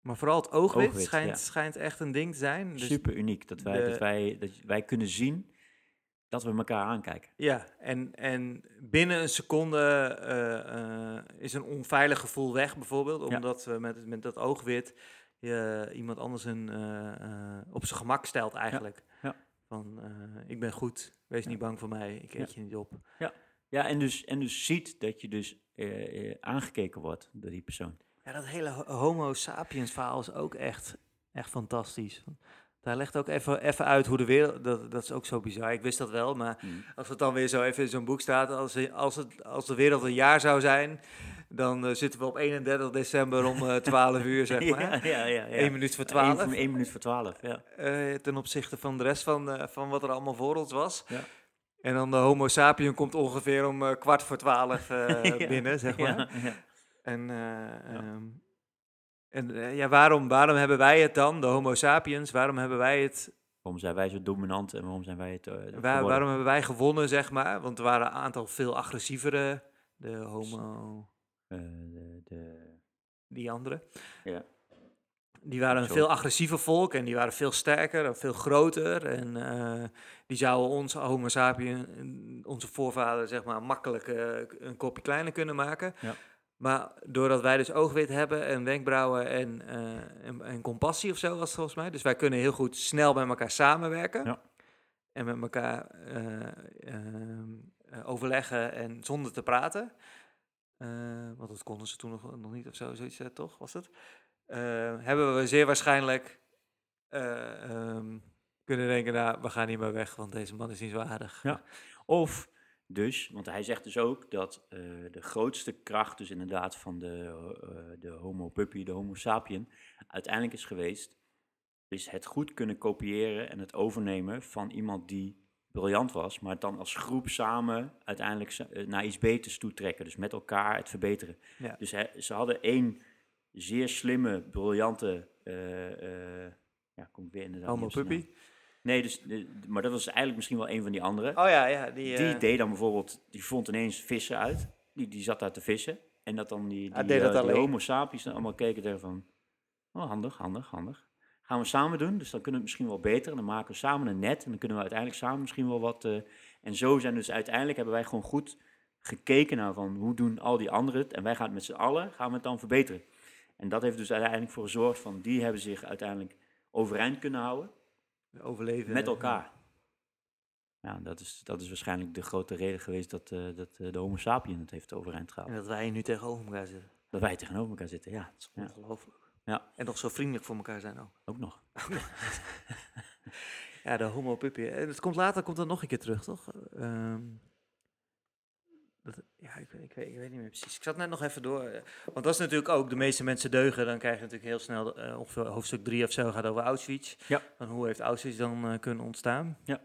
Maar vooral het oogwit, oogwit schijnt, ja. schijnt echt een ding te zijn. Dus super uniek, dat wij, de... dat, wij, dat wij kunnen zien dat we elkaar aankijken. Ja, en, en binnen een seconde uh, uh, is een onveilig gevoel weg, bijvoorbeeld. Omdat ja. we met, met dat oogwit je, iemand anders een, uh, uh, op zijn gemak stelt eigenlijk. Ja. Ja. Van, uh, ik ben goed, wees ja. niet bang voor mij, ik eet ja. je niet op. Ja. Ja, en dus, en dus ziet dat je dus eh, eh, aangekeken wordt door die persoon. Ja, dat hele homo sapiens verhaal is ook echt, echt fantastisch. Daar legt ook even, even uit hoe de wereld... Dat, dat is ook zo bizar, ik wist dat wel. Maar mm. als het dan weer zo even in zo'n boek staat... Als, als, het, als de wereld een jaar zou zijn... Dan uh, zitten we op eenendertig december om uh, twaalf uur, zeg maar. Ja, ja, ja, ja. Eén minuut voor twaalf. Eén, één minuut voor twaalf, ja. Uh, ten opzichte van de rest van, uh, van wat er allemaal voor ons was... Ja. En dan de homo sapien komt ongeveer om uh, kwart voor twaalf uh, ja, binnen, zeg maar. Ja, ja. En, uh, ja. Um, en uh, ja, waarom, waarom hebben wij het dan, de homo sapiens, waarom hebben wij het... Waarom zijn wij zo dominant en waarom zijn wij het uh, waar, Waarom hebben wij gewonnen, zeg maar? Want er waren een aantal veel agressievere, de homo... Uh, de, de... Die andere. Ja. Die waren een Sorry. veel agressiever volk en die waren veel sterker en veel groter. En uh, die zouden ons, homo sapien, onze voorvaderen, zeg maar, makkelijk uh, een kopje kleiner kunnen maken. Ja. Maar doordat wij dus oogwit hebben en wenkbrauwen en, uh, en, en compassie of zo was het volgens mij. Dus wij kunnen heel goed snel met elkaar samenwerken. Ja. En met elkaar uh, uh, overleggen en zonder te praten. Uh, want dat konden ze toen nog, nog niet of zo, zoiets uh, toch, was het? Uh, hebben we zeer waarschijnlijk uh, um, kunnen denken, nou, we gaan niet meer weg, want deze man is niet zo aardig. Ja. Of dus, want hij zegt dus ook dat uh, de grootste kracht dus inderdaad van de, uh, de homo puppy, de homo sapien, uiteindelijk is geweest, is het goed kunnen kopiëren en het overnemen van iemand die briljant was, maar het dan als groep samen uiteindelijk naar iets beters toe trekken. Dus met elkaar het verbeteren. Ja. Dus he, ze hadden één zeer slimme, briljante... Uh, uh, ja, komt weer inderdaad. Homo Puppy? Nee, dus, de, maar dat was eigenlijk misschien wel een van die anderen. Oh ja, ja. Die, die uh... deed dan bijvoorbeeld, die vond ineens vissen uit. Die, die zat daar te vissen. En dat dan die, die, uh, die homo sapiens dan allemaal keken daarvan. Oh, handig, handig, handig. Gaan we samen doen, dus dan kunnen we het misschien wel beter. En dan maken we samen een net en dan kunnen we uiteindelijk samen misschien wel wat... Uh, en zo zijn dus uiteindelijk hebben wij gewoon goed gekeken naar van hoe doen al die anderen het. En wij gaan het met z'n allen, gaan we het dan verbeteren. En dat heeft dus uiteindelijk voor gezorgd van die hebben zich uiteindelijk overeind kunnen houden. Overleven. Met elkaar. Ja, dat is, dat is waarschijnlijk de grote reden geweest dat, uh, dat uh, de homo sapien het heeft overeind gehouden. En dat wij nu tegenover elkaar zitten. Dat wij tegenover elkaar zitten, ja. Dat is ongelooflijk. Ja. Ja. En nog zo vriendelijk voor elkaar zijn ook. Ook nog. Ja, de homo puppy. En het komt later, komt dat nog een keer terug, toch? Um, dat, ja, ik, ik, weet, ik weet niet meer precies. Ik zat net nog even door. Want dat is natuurlijk ook, de meeste mensen deugen. Dan krijg je natuurlijk heel snel, uh, ongeveer hoofdstuk drie of zo, gaat over Auschwitz. Ja. Dan hoe heeft Auschwitz dan uh, kunnen ontstaan? Ja.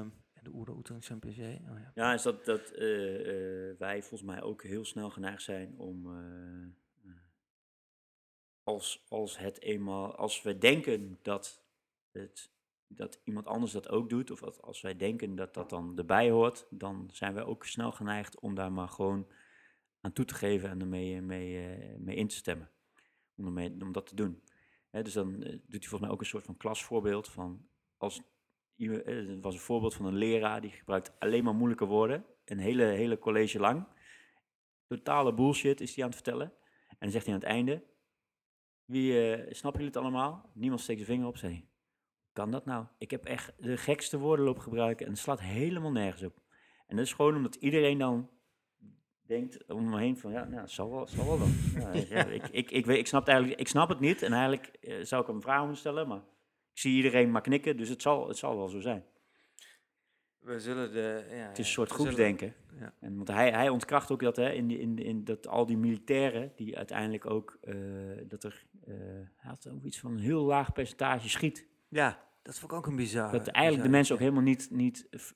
Um, de oeroutering zijn P C. Oh ja. Ja, is dat, dat uh, uh, wij volgens mij ook heel snel geneigd zijn om... Uh, Als, als, het eenmaal, als we denken dat, het, dat iemand anders dat ook doet, of als wij denken dat dat dan erbij hoort, dan zijn wij ook snel geneigd om daar maar gewoon aan toe te geven en ermee mee, mee in te stemmen. Om, ermee, om dat te doen. He, dus dan doet hij volgens mij ook een soort van klasvoorbeeld. Van als, het was een voorbeeld van een leraar die gebruikt alleen maar moeilijke woorden, een hele, hele college lang. Totale bullshit is hij aan het vertellen. En dan zegt hij aan het einde... Wie, uh, snappen jullie het allemaal? Niemand steekt de vinger op, zei hij. Kan dat nou? Ik heb echt de gekste woorden lopen gebruiken en het slaat helemaal nergens op. En dat is gewoon omdat iedereen dan denkt om me heen van, ja, nou, zal wel, zal wel dan. Ja, ja, ik, ik, ik, weet, ik, snap het eigenlijk, ik snap het niet en eigenlijk uh, zou ik hem vragen stellen, maar ik zie iedereen maar knikken, dus het zal, het zal wel zo zijn. We zullen de, ja, het is een soort groepsdenken. Ja. En, want hij, hij ontkracht ook dat, hè, in die, in, in dat al die militairen die uiteindelijk ook uh, dat er uh, hij had ook iets van een heel laag percentage schiet. Ja, dat vond ik ook een bizar. Dat eigenlijk bizar, de mensen ja. ook helemaal niet, niet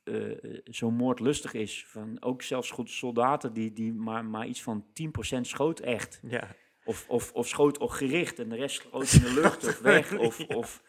uh, zo moordlustig is. Van ook zelfs goed soldaten die, die maar, maar iets van tien procent schoot echt. Ja. Of, of, of schoot of gericht en de rest schoot in de lucht of weg. Of, ja. of,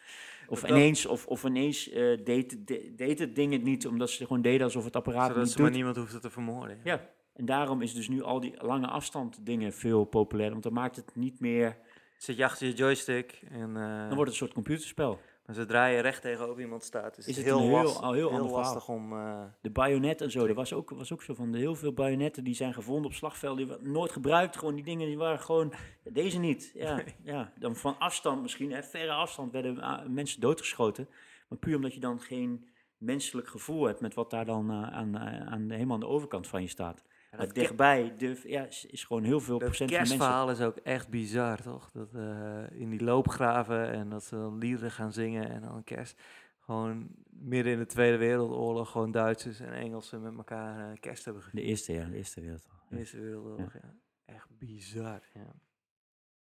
Of ineens, of, of ineens uh, deed, de, deed het ding het niet, omdat ze gewoon deden alsof het apparaat Zodat niet ze doet. Maar niemand hoefde te vermoorden. Ja. ja, en daarom is dus nu al die lange afstand dingen veel populairder, want dan maakt het niet meer... Zit je achter je joystick en... Uh, dan wordt het een soort computerspel. Maar zodra je recht tegenover iemand staat, is, is het, het heel, heel, last, al heel, heel lastig om... Uh, de bajonet en zo, dat was ook, was ook zo van, de heel veel bajonetten die zijn gevonden op slagvelden, die nooit gebruikt, gewoon die dingen, die waren gewoon, deze niet. Ja, ja. Dan van afstand misschien, hè, verre afstand werden uh, mensen doodgeschoten, maar puur omdat je dan geen menselijk gevoel hebt met wat daar dan uh, aan, uh, aan, helemaal aan de overkant van je staat. Maar uh, dichtbij de, ja, is, is gewoon heel veel procent van mensen... Het kerstverhaal is ook echt bizar, toch? Dat uh, in die loopgraven en dat ze dan liederen gaan zingen en dan een kerst... Gewoon midden in de Tweede Wereldoorlog gewoon Duitsers en Engelsen met elkaar uh, kerst hebben gegeven. De eerste, ja, de Eerste Wereldoorlog. De Eerste Wereldoorlog, ja. ja. Echt bizar, ja.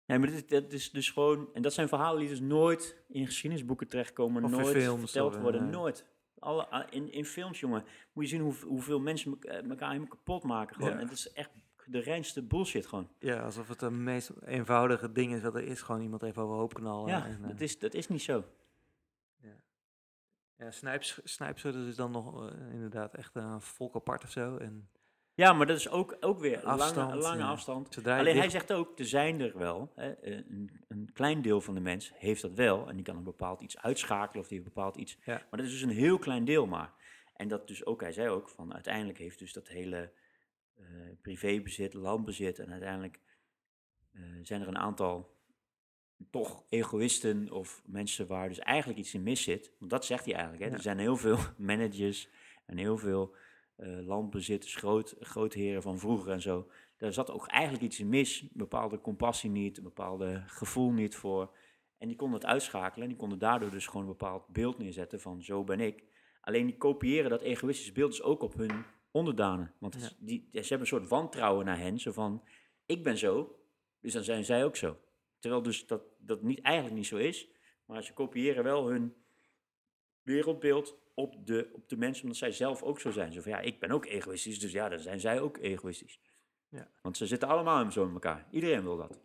Ja, maar dit, dit is dus gewoon... En dat zijn verhalen die dus nooit in geschiedenisboeken terechtkomen, of nooit films, verteld sorry, worden, nee. nooit... Alle, in, in films, jongen, moet je zien hoe, hoeveel mensen me, elkaar helemaal kapot maken. Gewoon. Ja. En het is echt de reinste bullshit gewoon. Ja, alsof het de meest eenvoudige ding is dat er is. Gewoon iemand even overhoop knallen. Ja, en, dat, is, dat is niet zo. Ja, ja snijpschutters is dan nog uh, inderdaad echt een volk apart of zo. En ja, maar dat is ook, ook weer afstand, lange, lange ja. afstand. Alleen dicht... hij zegt ook, er zijn er wel. Hè, een, een klein deel van de mens heeft dat wel. En die kan een bepaald iets uitschakelen of die heeft bepaald iets. Ja. Maar dat is dus een heel klein deel maar. En dat dus ook, hij zei ook, van uiteindelijk heeft dus dat hele uh, privébezit, landbezit. En uiteindelijk uh, zijn er een aantal toch egoïsten of mensen waar dus eigenlijk iets in mis zit. Want dat zegt hij eigenlijk. Hè. Ja. Er zijn heel veel managers en heel veel... Uh, landbezitters, groot, grootheren van vroeger en zo. Daar zat ook eigenlijk iets in mis. Een bepaalde compassie niet, een bepaalde gevoel niet voor. En die konden het uitschakelen en die konden daardoor dus gewoon een bepaald beeld neerzetten van zo ben ik. Alleen die kopiëren dat egoïstische beeld dus ook op hun onderdanen. Want ja. die, ze hebben een soort wantrouwen naar hen, zo van ik ben zo, dus dan zijn zij ook zo. Terwijl dus dat, dat niet, eigenlijk niet zo is, maar ze kopiëren wel hun wereldbeeld op de, op de mensen, omdat zij zelf ook zo zijn. Zo van, ja, ik ben ook egoïstisch, dus ja, dan zijn zij ook egoïstisch. Ja. Want ze zitten allemaal zo in elkaar. Iedereen wil dat.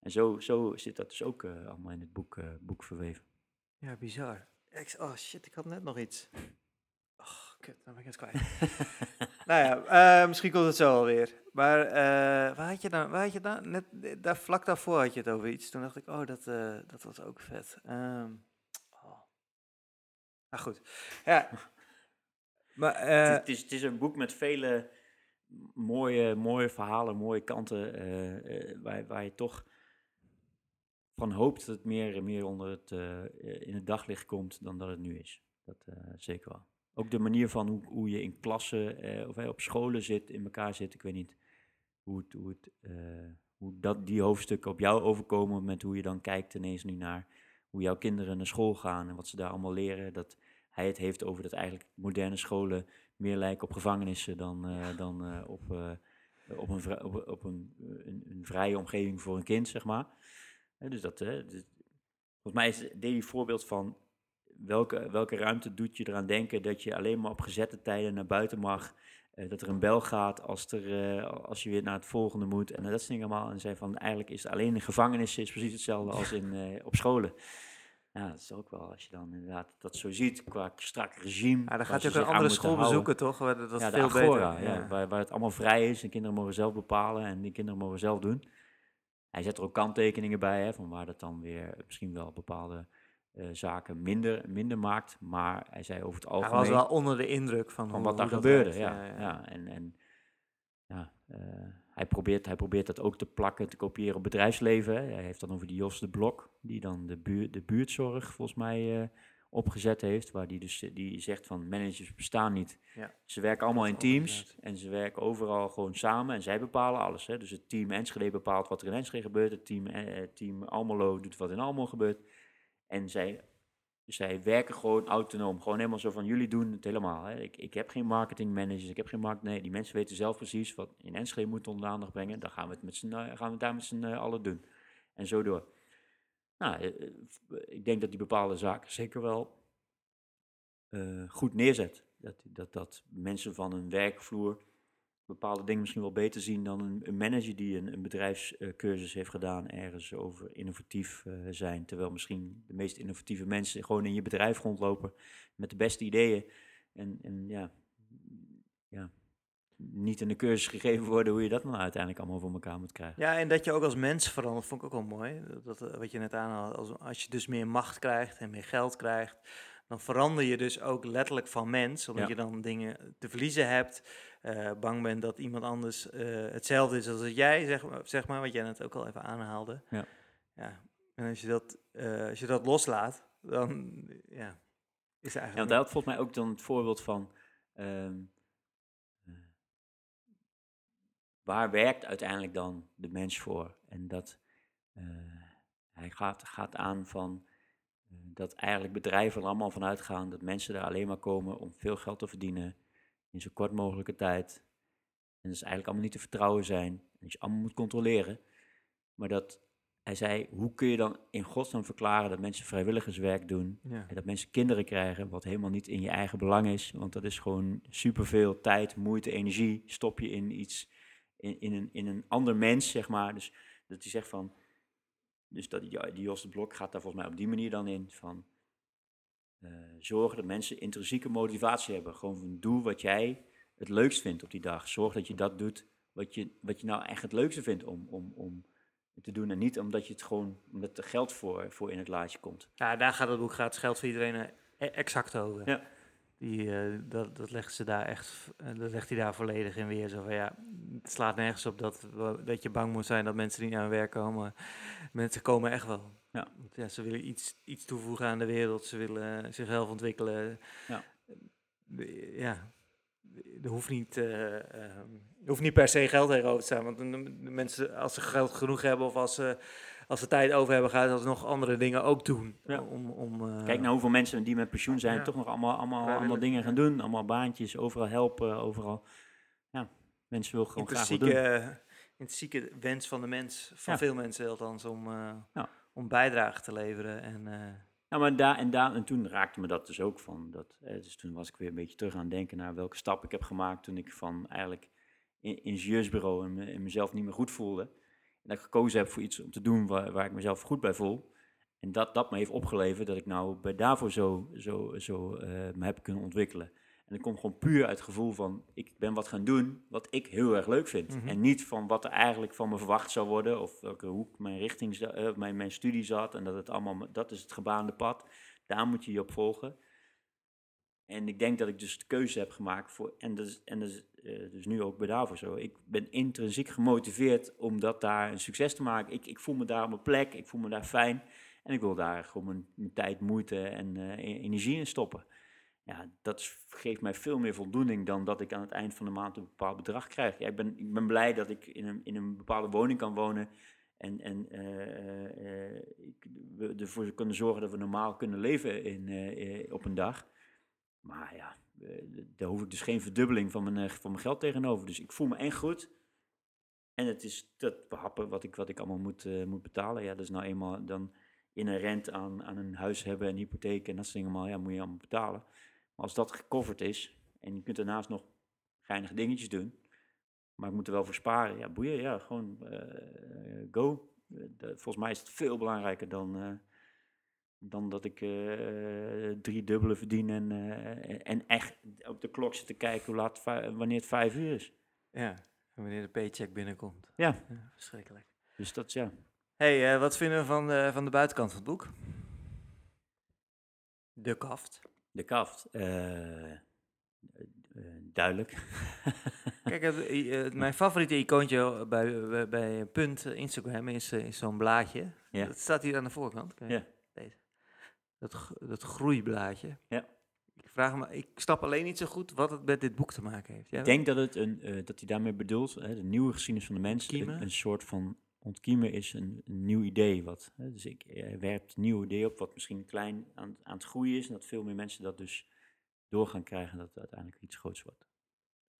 En zo, zo zit dat dus ook uh, allemaal in het boek, uh, boek verweven. Ja, bizar. Ik, oh shit, ik had net nog iets. Oh, kut, nou ben ik het kwijt. Nou ja, uh, misschien komt het zo alweer. Maar uh, waar had je dan? Waar had je dan? Net, daar, vlak daarvoor had je het over iets. Toen dacht ik, oh, dat, uh, dat was ook vet. Um, oh. Nou goed. Ja. Maar, uh, het, is, het is een boek met vele mooie, mooie verhalen, mooie kanten. Uh, uh, waar, waar je toch van hoopt dat het meer en meer onder het, uh, in het daglicht komt dan dat het nu is. Dat uh, zeker wel. Ook de manier van hoe, hoe je in klassen eh, of hey, op scholen zit, in elkaar zit. Ik weet niet hoe, het, hoe, het, uh, hoe dat, die hoofdstukken op jou overkomen met hoe je dan kijkt ineens nu naar hoe jouw kinderen naar school gaan en wat ze daar allemaal leren. Dat hij het heeft over dat eigenlijk moderne scholen meer lijken op gevangenissen dan, uh, dan uh, op, uh, op, een, vri- op, op een, een, een vrije omgeving voor een kind, zeg maar. Eh, dus dat, eh, dus, volgens mij is deed je voorbeeld van... Welke, welke ruimte doet je eraan denken dat je alleen maar op gezette tijden naar buiten mag? Uh, dat er een bel gaat als, er, uh, als je weer naar het volgende moet. En dat soort dingen allemaal. En zei van, eigenlijk is het alleen in gevangenissen is precies hetzelfde als in, uh, op scholen. Ja, dat is ook wel, als je dan inderdaad dat zo ziet, qua strak regime. Ja, dan gaat je ook een andere school bezoeken, toch? Dat is ja, veel Agora, beter. Ja, ja. Waar, waar het allemaal vrij is en kinderen mogen zelf bepalen en die kinderen mogen zelf doen. Hij zet er ook kanttekeningen bij, hè, van waar dat dan weer misschien wel bepaalde... Uh, zaken minder, minder maakt, maar hij zei over het algemeen... Hij was wel onder de indruk van, van hoe, wat daar gebeurde, werd, ja, ja, ja. ja. En, en ja, uh, hij, probeert, hij probeert dat ook te plakken, te kopiëren op bedrijfsleven. Hè. Hij heeft dan over die Jos de Blok, die dan de, buur, de buurtzorg volgens mij uh, opgezet heeft, waar die, dus, die zegt van managers bestaan niet. Ja. Ze werken allemaal in teams overzet. En ze werken overal gewoon samen en zij bepalen alles. Hè. Dus het team Enschede bepaalt wat er in Enschede gebeurt, het team, eh, team Almelo doet wat in Almelo gebeurt. En zij, zij werken gewoon autonoom. Gewoon helemaal zo van, jullie doen het helemaal. Hè. Ik, ik heb geen marketingmanagers, ik heb geen markt... Nee, die mensen weten zelf precies wat in Enschede moet onder de aandacht brengen. Dan gaan we het, met z'n, gaan we het daar met z'n allen doen. En zo door. Nou, ik denk dat die bepaalde zaken zeker wel uh, goed neerzet. Dat, dat, dat mensen van een werkvloer bepaalde dingen misschien wel beter zien... dan een, een manager die een, een bedrijfscursus heeft gedaan... ergens over innovatief uh, zijn. Terwijl misschien de meest innovatieve mensen... gewoon in je bedrijf rondlopen met de beste ideeën. En, en ja, ja, niet in de cursus gegeven worden... hoe je dat nou uiteindelijk allemaal voor elkaar moet krijgen. Ja, en dat je ook als mens verandert, vond ik ook wel mooi. Dat, dat, wat je net aanhaalt, als, als je dus meer macht krijgt en meer geld krijgt... dan verander je dus ook letterlijk van mens... omdat ja. je dan dingen te verliezen hebt... Uh, bang bent dat iemand anders uh, hetzelfde is als dat jij, zeg, zeg maar, wat jij net ook al even aanhaalde. Ja. Ja. En als je, dat, uh, als je dat loslaat, dan ja, is er eigenlijk... Ja, want daar had volgens mij ook dan het voorbeeld van... Um, waar werkt uiteindelijk dan de mens voor? En dat uh, hij gaat, gaat aan van... Uh, dat eigenlijk bedrijven er allemaal van uitgaan... dat mensen daar alleen maar komen om veel geld te verdienen... in zo kort mogelijke tijd. En dat is eigenlijk allemaal niet te vertrouwen zijn. En dat je allemaal moet controleren. Maar dat hij zei, hoe kun je dan in godsnaam verklaren... dat mensen vrijwilligerswerk doen... Ja. En dat mensen kinderen krijgen... wat helemaal niet in je eigen belang is. Want dat is gewoon superveel tijd, moeite, energie... stop je in iets, in, in, een, in een ander mens, zeg maar. Dus dat hij zegt van... Dus dat die, die Jos de Blok gaat daar volgens mij op die manier dan in... van Uh, zorg dat mensen intrinsieke motivatie hebben. Gewoon van, doe wat jij het leukst vindt op die dag. Zorg dat je dat doet wat je, wat je nou echt het leukste vindt om, om, om te doen. En niet omdat je het gewoon met de geld voor, voor in het laadje komt. Ja, daar gaat het boek Gratis Geld voor Iedereen exact over. Ja. Die, uh, dat, dat legt ze daar echt, dat legt hij daar volledig in weer. Zo van, ja, het slaat nergens op dat, dat je bang moet zijn dat mensen niet aan werk komen. Mensen komen echt wel. Ja. Ja, ze willen iets, iets toevoegen aan de wereld, ze willen zichzelf ontwikkelen. Ja, ja. Er hoeft niet, uh, um, hoeft niet per se geld tegenover te staan. Want de, de mensen, als ze geld genoeg hebben of als ze, als ze tijd over hebben, gaan ze nog andere dingen ook doen. Ja. Om, om, uh, Kijk naar hoeveel mensen die met pensioen zijn, ja. toch nog allemaal, allemaal, allemaal dingen gaan doen. Allemaal baantjes, overal helpen, overal. Ja, mensen willen gewoon graag wat doen. In het zieke wens van de mens, van ja. veel mensen althans, om... Uh, ja. om bijdrage te leveren en uh, Ja, maar daar en daar, en toen raakte me dat dus ook van. Dat, dus toen was ik weer een beetje terug aan het denken naar welke stap ik heb gemaakt toen ik van eigenlijk in, ingenieursbureau en, en mezelf niet meer goed voelde. En dat ik gekozen heb voor iets om te doen waar, waar ik mezelf goed bij voel. En dat, dat me heeft opgeleverd dat ik nou bij daarvoor zo, zo, zo uh, me heb kunnen ontwikkelen. En dat komt gewoon puur uit het gevoel van, ik ben wat gaan doen wat ik heel erg leuk vind. Mm-hmm. En niet van wat er eigenlijk van me verwacht zou worden, of welke hoek mijn richting, uh, mijn, mijn studie zat. En dat het allemaal, dat is het gebaande pad, daar moet je je op volgen. En ik denk dat ik dus de keuze heb gemaakt voor, en dat is, en dat is uh, dus nu ook bij daarvoor zo. Ik ben intrinsiek gemotiveerd om dat daar een succes te maken. Ik, ik voel me daar op mijn plek, ik voel me daar fijn. En ik wil daar gewoon mijn, mijn tijd, moeite en uh, energie in stoppen. Ja, dat geeft mij veel meer voldoening dan dat ik aan het eind van de maand een bepaald bedrag krijg. Ja, ik, ben, ik ben blij dat ik in een, in een bepaalde woning kan wonen en, en uh, uh, we ervoor kunnen zorgen dat we normaal kunnen leven in, uh, uh, op een dag. Maar ja, uh, daar hoef ik dus geen verdubbeling van mijn, uh, van mijn geld tegenover. Dus ik voel me echt goed. En het is dat behappen wat ik, wat ik allemaal moet, uh, moet betalen. Ja, dat is nou eenmaal dan inherent aan, aan een huis hebben, een hypotheek en dat soort dingen. Maar ja, moet je allemaal betalen. Maar als dat gecoverd is en je kunt daarnaast nog geinige dingetjes doen, maar ik moet er wel voor sparen, ja, boeien, ja, gewoon uh, go. Volgens mij is het veel belangrijker dan, uh, dan dat ik uh, drie dubbele verdien en, uh, en echt op de klok zit te kijken hoe laat, wanneer het vijf uur is. Ja, wanneer de paycheck binnenkomt. Ja. Ja, verschrikkelijk. Dus dat, ja. Hey, uh, wat vinden we van de, van de buitenkant van het boek? De kaft. De kaft. Uh, uh, duidelijk. Kijk, het, uh, mijn favoriete icoontje bij, bij, bij punt Instagram is, uh, is zo'n blaadje. Ja. Dat staat hier aan de voorkant. Kijk, ja. Deze. Dat, dat groeiblaadje. Ja. Ik vraag me, ik snap alleen niet zo goed wat het met dit boek te maken heeft. Jij ik denk dat, het een, uh, dat hij daarmee bedoelt, hè, de nieuwe geschiedenis van de mens, een, een soort van... Ontkiemen is een, een nieuw idee wat. Hè, dus ik eh, werp een nieuw idee op wat misschien klein aan, aan het groeien is. En dat veel meer mensen dat dus door gaan krijgen. En dat het uiteindelijk iets groots wordt.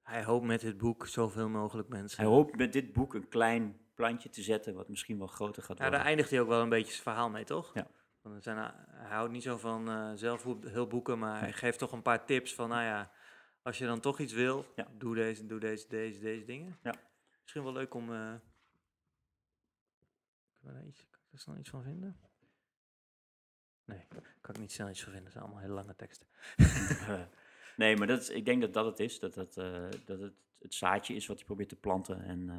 Hij hoopt met dit boek zoveel mogelijk mensen. Hij hoopt met dit boek een klein plantje te zetten wat misschien wel groter gaat worden. Ja, daar eindigt hij ook wel een beetje zijn verhaal mee, toch? Ja. Want er zijn, hij houdt niet zo van uh, zelf heel boeken, maar hij geeft toch een paar tips van, nou ja, als je dan toch iets wil, ja. doe deze, doe deze, deze, deze dingen. Ja. Misschien wel leuk om... Uh, Kan ik er snel iets van vinden? Nee, kan ik niet snel iets van vinden. Het zijn allemaal hele lange teksten. Nee, maar dat is, ik denk dat dat het is. Dat, dat, uh, dat het, het zaadje is wat hij probeert te planten. En, uh,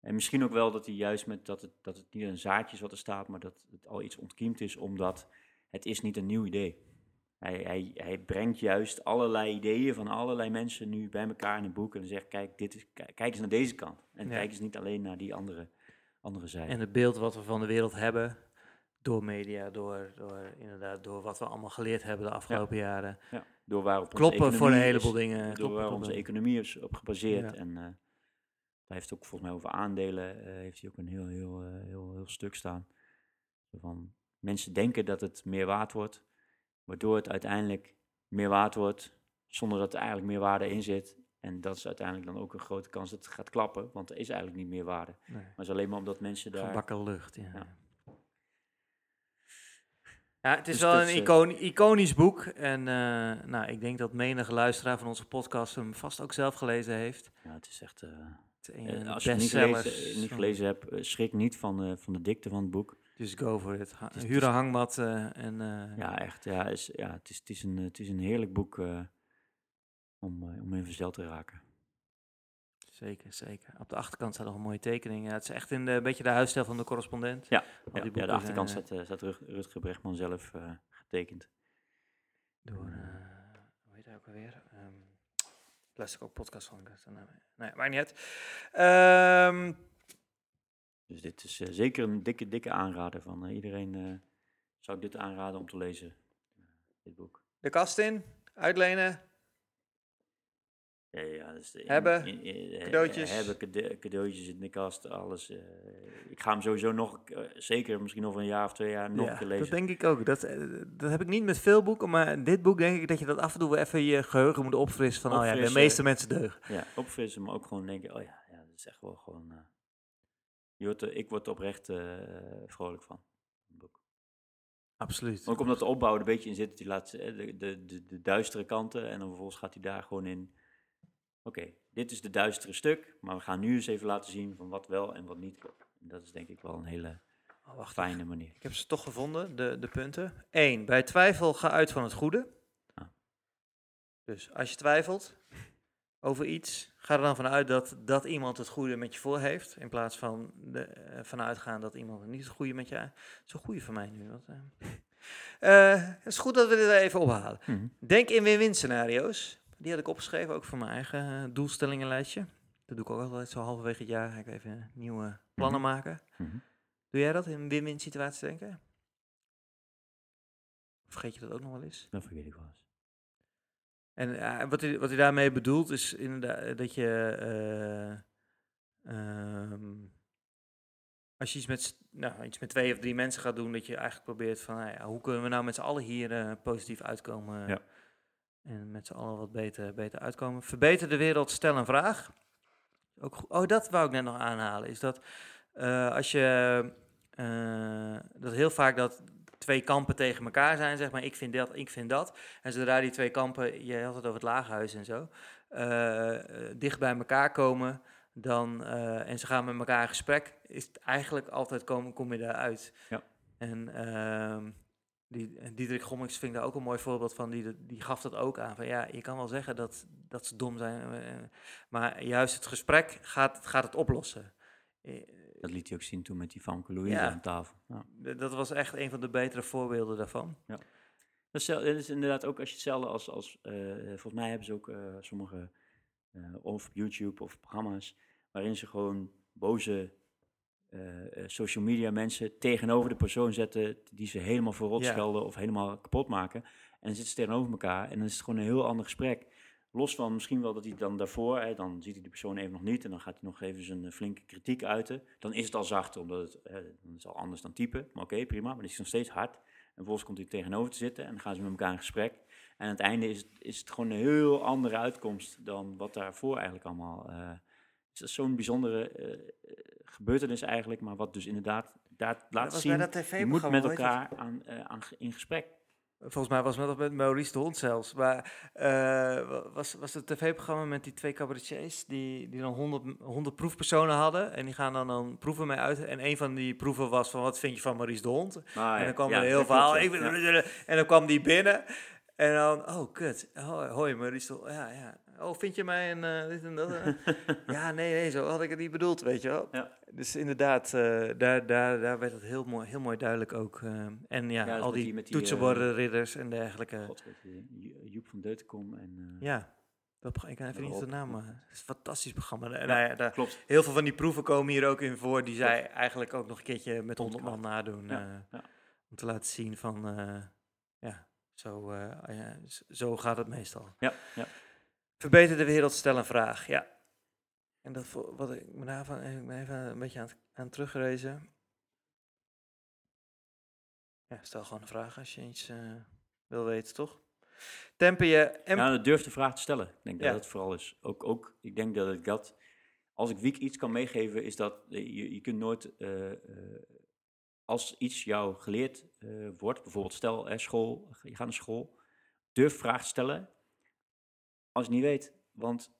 en misschien ook wel dat hij juist met dat het, dat het niet een zaadje is wat er staat, maar dat het al iets ontkiemd is, omdat het is niet een nieuw idee. Hij, hij, hij brengt juist allerlei ideeën van allerlei mensen nu bij elkaar in een boek en zegt, kijk, dit is, kijk eens naar deze kant. En ja. Kijk eens niet alleen naar die andere Andere zijde. En het beeld wat we van de wereld hebben, door media, door, door, inderdaad, door wat we allemaal geleerd hebben de afgelopen ja. jaren. Ja. Door waarop kloppen voor een heleboel is, dingen. Door kloppen, waar kloppen. Onze economie is op gebaseerd. Ja. En uh, hij heeft ook volgens mij over aandelen, uh, heeft hij ook een heel, heel, uh, heel, heel stuk staan. Van mensen denken dat het meer waard wordt, waardoor het uiteindelijk meer waard wordt, zonder dat er eigenlijk meer waarde in zit. En dat is uiteindelijk dan ook een grote kans dat het gaat klappen, want er is eigenlijk niet meer waarde. Nee. Maar het is alleen maar omdat mensen daar... Gebakken lucht, ja. ja. ja het is dus wel een icon- iconisch boek. En uh, nou, ik denk dat menige luisteraar van onze podcast hem vast ook zelf gelezen heeft. Ja, het is echt... Uh, het een, uh, als je het niet gelezen, niet gelezen hebt, schrik niet van, uh, van de dikte van het boek. Dus go for it. Ha- Huur een hangmat. Uh, en, uh, ja, echt. Ja, is, ja, het, is, het, is een, het is een heerlijk boek... Uh, Om, om in verzeld te raken. Zeker, zeker. Op de achterkant staat nog een mooie tekening. Ja, het is echt in de, een beetje de huisstijl van de correspondent. Ja, ja, ja de achterkant zijn, staat, uh, staat Rut, Rutger Bregman zelf uh, getekend. Door, uh, hoe heet hij ook alweer? Um, luister ik ook podcast van. Nee, maakt niet uit. Um, dus dit is uh, zeker een dikke, dikke aanrader van uh, iedereen. Uh, zou ik dit aanraden om te lezen, uh, dit boek. De kast in, uitlenen. Ja, ja, dus in, hebben, in, in, in, cadeautjes. Hebben, cade- cadeautjes in de kast, alles. Uh, ik ga hem sowieso nog, uh, zeker misschien over een jaar of twee jaar, nog ja, een keer lezen. Dat denk ik ook. Dat, uh, dat heb ik niet met veel boeken, maar dit boek denk ik dat je dat af en toe even je geheugen moet opfrissen. Van, opfrissen, oh ja, de meeste mensen deugen. Ja, opfrissen, maar ook gewoon denken, oh ja, ja dat is echt wel gewoon... Uh, je wordt, uh, ik word oprecht uh, vrolijk van, het boek. Absoluut. Ook omdat de opbouw er een beetje in zit, die laatste, de, de, de, de duistere kanten. En dan vervolgens gaat hij daar gewoon in. Oké, okay, dit is de duistere stuk, maar we gaan nu eens even laten zien van wat wel en wat niet klopt. Dat is denk ik wel een hele oh, fijne manier. Ik heb ze toch gevonden, de, de punten. Eén, bij twijfel ga uit van het goede. Ah. Dus als je twijfelt over iets, ga er dan vanuit dat, dat iemand het goede met je voor heeft. In plaats van de, uh, vanuit gaan dat iemand niet het goede met je... Dat is een goede van mij nu. Want, uh, uh, het is goed dat we dit even ophalen. Mm-hmm. Denk in win-win scenario's. Die had ik opgeschreven, ook voor mijn eigen uh, doelstellingenlijstje. Dat doe ik ook altijd zo halverwege het jaar. Ga ik even nieuwe plannen mm-hmm. maken. Mm-hmm. Doe jij dat in win-win situaties denken? Vergeet je dat ook nog wel eens? Dat vergeet ik wel eens. En uh, wat, hij, wat hij daarmee bedoelt is inderdaad dat je, uh, um, als je iets met, nou, iets met twee of drie mensen gaat doen, dat je eigenlijk probeert van, uh, ja, hoe kunnen we nou met z'n allen hier uh, positief uitkomen ja. en met z'n allen wat beter, beter uitkomen. Verbeter de wereld, stel een vraag. Ook go- oh, dat wou ik net nog aanhalen, is dat uh, als je, uh, dat heel vaak dat... twee kampen tegen elkaar zijn, zeg maar, ik vind dat, ik vind dat. En zodra die twee kampen, je had het over het laaghuis en zo, uh, dicht bij elkaar komen, dan, uh, en ze gaan met elkaar in gesprek, is het eigenlijk altijd, kom, kom je daaruit. Ja. En uh, die, Diederik Gommings vind ik daar ook een mooi voorbeeld van, die, die gaf dat ook aan, van ja, je kan wel zeggen dat, dat ze dom zijn, maar juist het gesprek gaat, gaat het oplossen. Dat liet hij ook zien toen met die Famke Louise ja. aan tafel. Ja. Dat was echt een van de betere voorbeelden daarvan. Ja. Dat, is, inderdaad ook als je hetzelfde als... als uh, volgens mij hebben ze ook uh, sommige... Uh, of YouTube of programma's... waarin ze gewoon boze... Uh, social media mensen... tegenover de persoon zetten... die ze helemaal verrot schelden ja. of helemaal kapot maken. En dan zitten ze tegenover elkaar... en dan is het gewoon een heel ander gesprek. Los van misschien wel dat hij dan daarvoor... Hè, dan ziet hij de persoon even nog niet... en dan gaat hij nog even zijn flinke kritiek uiten. Dan is het al zacht, omdat het, hè, het is al anders dan typen. Maar oké, okay, prima, maar dan is het nog steeds hard. En vervolgens komt hij tegenover te zitten... en dan gaan ze met elkaar in gesprek. En aan het einde is het, is het gewoon een heel andere uitkomst... dan wat daarvoor eigenlijk allemaal... Uh, het is zo'n bijzondere uh, gebeurtenis eigenlijk... maar wat dus inderdaad daar laat zien... je moet met elkaar aan, uh, aan, in gesprek. Volgens mij was het met Maurice de Hond zelfs. Maar uh, was, was het tv-programma met die twee cabaretiers... die, die dan honderd, honderd proefpersonen hadden... en die gaan dan, dan proeven mee uit. En een van die proeven was van... wat vind je van Maurice de Hond? Ah, ja. En dan kwam ja, er heel verhaal... Ik ben, ja. En dan kwam die binnen... en dan, oh, kut. Hoi, hoi Maurice de Hond. Ja, ja. Oh, vind je mij een... Uh, dit en dat? ja, nee, nee, zo had ik het niet bedoeld, weet je wel. Ja. Dus inderdaad, uh, daar, daar, daar werd het heel mooi, heel mooi duidelijk ook. Uh, en ja, ja al die, die toetsenborden, ridders en dergelijke. God, Joep van Deutekom en... Uh, ja, dat, ik kan even niet de naam, maar het is een fantastisch programma. Ja, nou ja, daar, klopt. Heel veel van die proeven komen hier ook in voor... die klopt. Zij eigenlijk ook nog een keertje met honderd man nadoen. Ja, uh, ja. Om te laten zien van... Uh, ja, zo, uh, ja, zo gaat het meestal. Ja, ja. Verbeter de wereld, stel een vraag, ja. En dat wat ik me daarvan ik ben even een beetje aan het aan terugrezen. Ja, stel gewoon een vraag als je iets uh, wil weten, toch? Temper je... Em- ja, durf de vraag te stellen. Ik denk ja. dat dat vooral is. Ook, ook, ik denk dat ik dat... Als ik Wiek iets kan meegeven, is dat... Je, je kunt nooit... Uh, uh, als iets jou geleerd uh, wordt, bijvoorbeeld stel, eh, school, je gaat naar school, durf vragen te stellen... Als je niet weet, want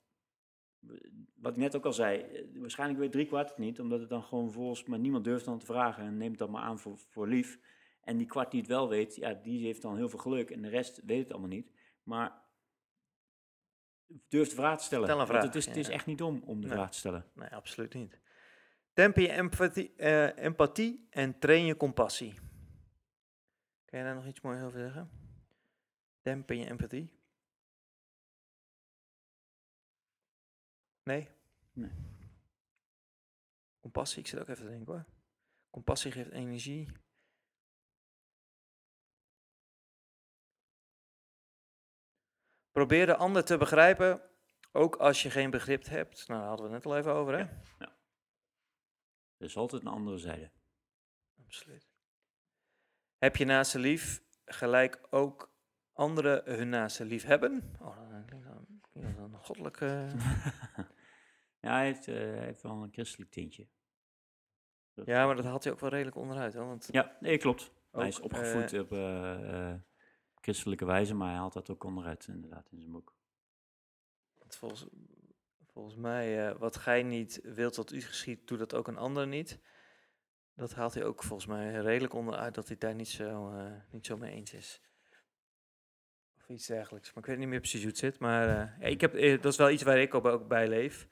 wat ik net ook al zei, waarschijnlijk weet drie kwart het niet, omdat het dan gewoon volgens, maar niemand durft dan te vragen en neemt dat maar aan voor, voor lief. En die kwart die het wel weet, ja, die heeft dan heel veel geluk en de rest weet het allemaal niet. Maar durf de vraag te stellen. Stel een vraag, want het is, ja. het is echt niet dom om de nee, vraag te stellen. Nee, absoluut niet. Temper je empathie, uh, empathie en train je compassie. Kan je daar nog iets moois over zeggen? Temper je empathie. Nee? Nee. Compassie, ik zit ook even te denken hoor. Compassie geeft energie. Probeer de ander te begrijpen, ook als je geen begrip hebt. Nou, daar hadden we het net al even over, hè? Ja, ja. Er is altijd een andere zijde. Absoluut. Heb je naaste lief gelijk ook anderen hun naaste lief hebben? Oh, dat klinkt dan een goddelijke... Ja, hij heeft, uh, hij heeft wel een christelijk tintje. Dat ja, maar dat had hij ook wel redelijk onderuit, hè? Want... Ja, nee, klopt. Ook, hij is opgevoed uh, op uh, uh, christelijke wijze, maar hij haalt dat ook onderuit inderdaad in zijn boek. Want volgens, volgens mij, uh, wat gij niet wilt tot u geschiedt, doet dat ook een ander niet. Dat haalt hij ook volgens mij redelijk onderuit dat hij daar niet zo, uh, niet zo mee eens is. Of iets dergelijks. Maar ik weet niet meer precies hoe het zit. Maar uh, ja, ik heb, uh, dat is wel iets waar ik ook bij leef.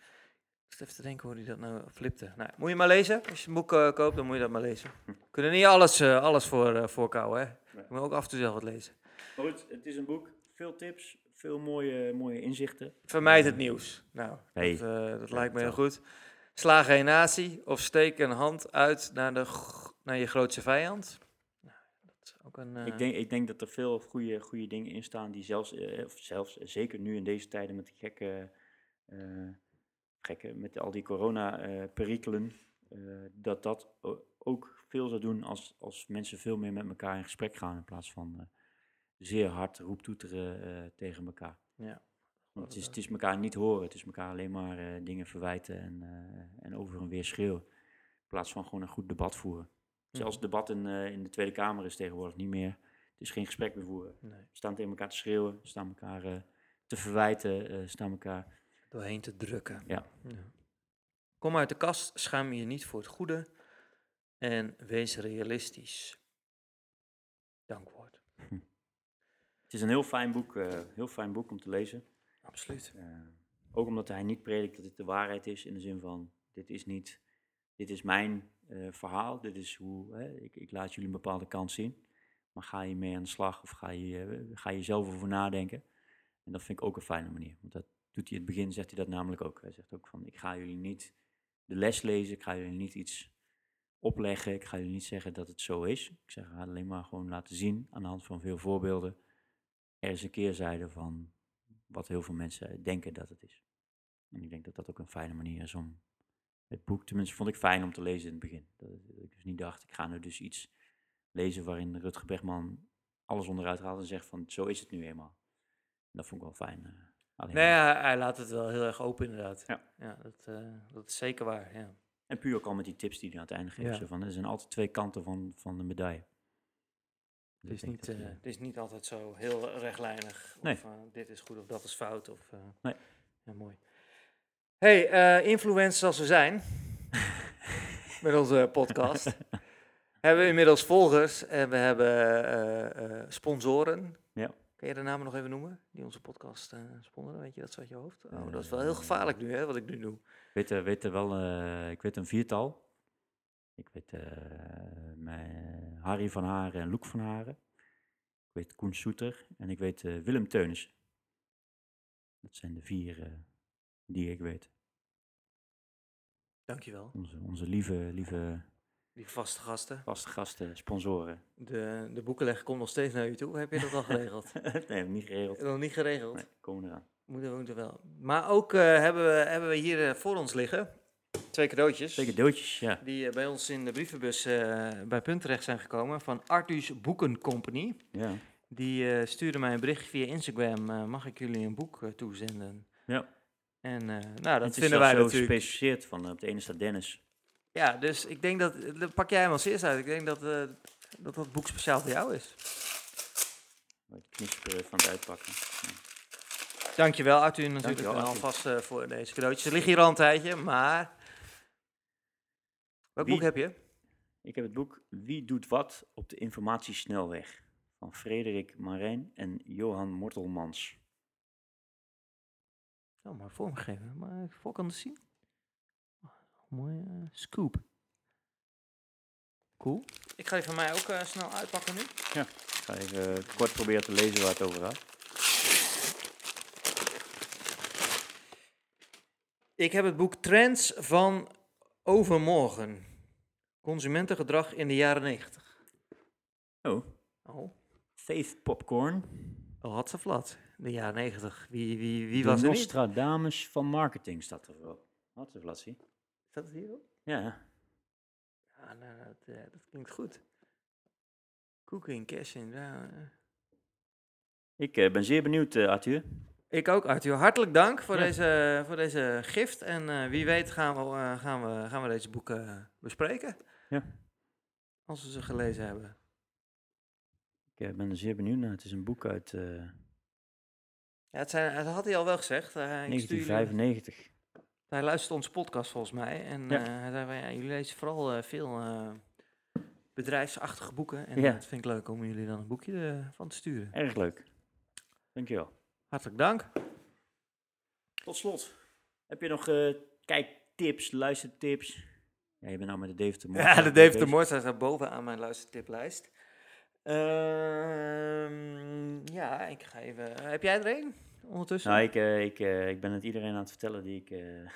Ik zit even te denken hoe hij dat nou flipte. Nou, moet je maar lezen. Als je een boek uh, koopt, dan moet je dat maar lezen. We kunnen niet alles, uh, alles voor, uh, voorkouwen, hè. Nee. Je moet ook af en toe zelf wat lezen. Maar goed, het is een boek. Veel tips, veel mooie, mooie inzichten. Vermijd het nieuws. Nou, nee. dat, uh, dat ja, lijkt me heel goed. Sla geen natie of steek een hand uit naar, de g- naar je grootste vijand. Nou, dat is ook een, uh... ik, denk, ik denk dat er veel goede, goede dingen in staan die zelfs, uh, of zelfs uh, zeker nu in deze tijden met de gekke... Uh, Gekke, met al die corona-perikelen, uh, uh, dat dat ook veel zou doen als, als mensen veel meer met elkaar in gesprek gaan in plaats van uh, zeer hard roeptoeteren uh, tegen elkaar. Ja. Want het is, het is elkaar niet horen, het is elkaar alleen maar uh, dingen verwijten en, uh, en over en weer schreeuwen in plaats van gewoon een goed debat voeren. Ja. Zelfs het debat in, uh, in de Tweede Kamer is tegenwoordig niet meer. Het is geen gesprek meer voeren. Nee. We staan tegen elkaar te schreeuwen, we staan elkaar uh, te verwijten, uh, staan elkaar... doorheen te drukken. Ja. Ja. Kom uit de kast, schaam je niet voor het goede en wees realistisch. Dankwoord. Hm. Het is een heel fijn boek, uh, heel fijn boek om te lezen. Absoluut. Uh, ook omdat hij niet predikt dat dit de waarheid is, in de zin van, dit is niet, dit is mijn uh, verhaal, dit is hoe, hè, ik, ik laat jullie een bepaalde kant zien, maar ga je mee aan de slag of ga je, uh, ga je zelf over nadenken? En dat vind ik ook een fijne manier, want dat doet hij in het begin, zegt hij dat namelijk ook. Hij zegt ook van, ik ga jullie niet de les lezen, ik ga jullie niet iets opleggen, ik ga jullie niet zeggen dat het zo is. Ik zeg, ga alleen maar gewoon laten zien, aan de hand van veel voorbeelden, er is een keerzijde van wat heel veel mensen denken dat het is. En ik denk dat dat ook een fijne manier is om het boek, tenminste vond ik fijn om te lezen in het begin. Dat ik dus niet dacht, ik ga nu dus iets lezen waarin Rutger Bregman alles onderuit haalt en zegt van, zo is het nu eenmaal. En dat vond ik wel fijn. Alleen nee, hij, hij laat het wel heel erg open inderdaad. Ja, ja dat, uh, dat is zeker waar, ja. En puur ook al met die tips die hij aan het einde geeft. Ja. Zo van, er zijn altijd twee kanten van, van de medaille. Het is, niet, dat, uh, het is niet altijd zo heel rechtlijnig. Nee. Of uh, dit is goed of dat is fout. Of, uh, nee. Ja, mooi. Hey, uh, influencers als we zijn, met onze podcast, hebben we inmiddels volgers en we hebben uh, uh, sponsoren. Ja. Kun je de namen nog even noemen, die onze podcast uh, sponsoren? Weet je, dat zat je hoofd. Oh, dat is wel heel gevaarlijk nu, hè, wat ik nu doe. Weet, weet er wel, uh, ik weet een viertal. Ik weet uh, mijn Harry van Haren en Loek van Haren. Ik weet Koen Soeter en ik weet uh, Willem Teunissen. Dat zijn de vier uh, die ik weet. Dankjewel. Onze, onze lieve, lieve... Die vaste gasten. Vaste gasten, sponsoren. De, de boekenleg komt nog steeds naar u toe. Heb je dat al geregeld? Nee, niet geregeld. Nog niet geregeld? Nee, komen eraan. Moeten we moeten wel. Maar ook uh, hebben, we, hebben we hier uh, voor ons liggen twee cadeautjes. Twee cadeautjes, ja. Die uh, bij ons in de brievenbus uh, bij Punt terecht zijn gekomen van Artuus Boeken Company. Ja. Die uh, stuurde mij een bericht via Instagram. Uh, mag ik jullie een boek uh, toezenden? Ja. En uh, nou, dat vinden wij zo natuurlijk. Gespecificeerd van uh, op de ene staat Dennis. Ja, dus ik denk dat... Pak jij hem als eerst uit. Ik denk dat uh, dat, dat boek speciaal voor jou is. Ik knip van het uitpakken. Ja. Dankjewel, Arthur, natuurlijk. Dankjewel, alvast uh, voor deze cadeautjes. Ze liggen hier al een tijdje, maar... Welk Wie... boek heb je? Ik heb het boek Wie doet wat op de informatiesnelweg. Van Frederik Marijn en Johan Mortelmans. Nou, maar vormgeven. Maar ik voor kan het zien. Mooie uh, scoop. Cool. Ik ga die van mij ook uh, snel uitpakken nu. Ja, ik ga even uh, kort proberen te lezen waar het over gaat. Ik heb het boek Trends van Overmorgen. Consumentengedrag in de jaren negentig. Oh. Oh. Faith Popcorn. Oh, had ze flat. De jaren negentig. Wie, wie, wie was er niet? De Nostradamus van marketing staat er wel. Had ze flat, zie. Staat het hier op? Ja. Ja, nou, dat, uh, dat klinkt goed. Cooking, cashing. Nou, uh. Ik uh, ben zeer benieuwd, uh, Arthur. Ik ook, Arthur. Hartelijk dank voor, ja. deze, voor deze gift. En uh, wie weet gaan we, uh, gaan, we, gaan we deze boeken bespreken. Ja. Als we ze gelezen hebben. Ik ben er zeer benieuwd naar. Het is een boek uit... Uh, ja, het zijn, dat had hij al wel gezegd. Uh, negentien vijfennegentig. Jullie, hij luistert onze podcast volgens mij. En ja. uh, hij zei, ja, jullie lezen vooral uh, veel uh, bedrijfsachtige boeken. En ja. dat vind ik leuk om jullie dan een boekje uh, van te sturen. Erg leuk. Dankjewel. Hartelijk dank. Tot slot. Heb je nog uh, kijktips, luistertips? Ja, je bent nou met de Deventer Moord. Ja, de Deventer Moord staat bovenaan mijn luistertiplijst. Uh, ja, ik ga even... Uh, heb jij er een ondertussen? Nou, ik, uh, ik, uh, ik ben het iedereen aan het vertellen die ik... Uh,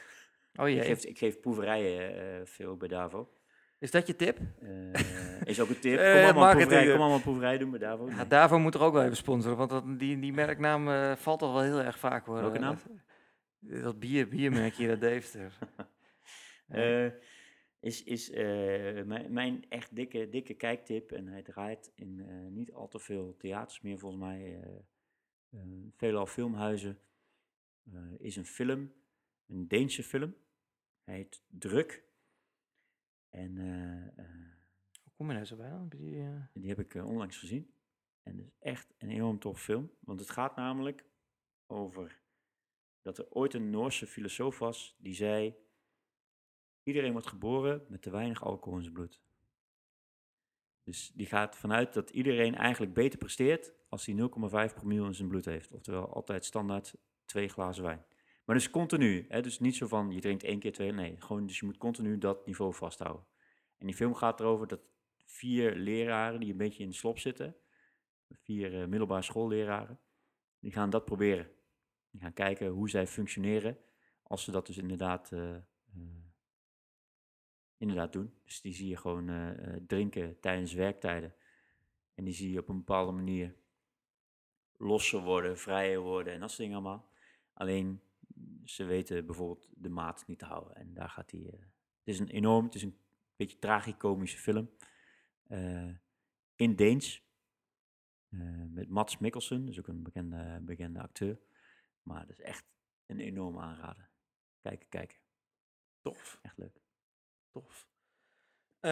oh, je ik, geef, ik geef proeverijen uh, veel bij Davo. Is dat je tip? Uh, is ook een tip. Kom, uh, allemaal, proeverij, kom allemaal proeverij doen bij Davo. Nee. Ja, Davo moet er ook wel even sponsoren, want dat, die, die merknaam uh, valt toch wel heel erg vaak. Hoor. Welke naam? Dat, dat bier, biermerk hier uit Deventer. uh, uh. Is, is uh, mijn, mijn echt dikke, dikke kijktip, en hij draait in uh, niet al te veel theaters meer volgens mij, uh, uh, veelal filmhuizen, uh, is een film, een Deense film. Hij heet Druk. En, uh, uh, Hoe kom je nou zo bij dan? Die, uh... die heb ik uh, onlangs gezien. En het is echt een enorm tof film, want het gaat namelijk over dat er ooit een Noorse filosoof was die zei... Iedereen wordt geboren met te weinig alcohol in zijn bloed. Dus die gaat vanuit dat iedereen eigenlijk beter presteert als hij nul komma vijf promille in zijn bloed heeft. Oftewel altijd standaard twee glazen wijn. Maar dus continu. Hè? Dus niet zo van je drinkt één keer twee. Nee, gewoon dus je moet continu dat niveau vasthouden. En die film gaat erover dat vier leraren die een beetje in de slop zitten. Vier uh, middelbare schoolleraren. Die gaan dat proberen. Die gaan kijken hoe zij functioneren als ze dat dus inderdaad... Uh, Inderdaad doen. Dus die zie je gewoon uh, drinken tijdens werktijden. En die zie je op een bepaalde manier losser worden, vrijer worden en dat soort dingen allemaal. Alleen, ze weten bijvoorbeeld de maat niet te houden. En daar gaat hij... Uh, het is een enorm, het is een beetje tragicomische film. Uh, in Deens. Uh, met Mads Mikkelsen, dus ook een bekende, bekende acteur. Maar dat is echt een enorm aanrader. Kijken, kijken. Tof. Echt leuk. Uh,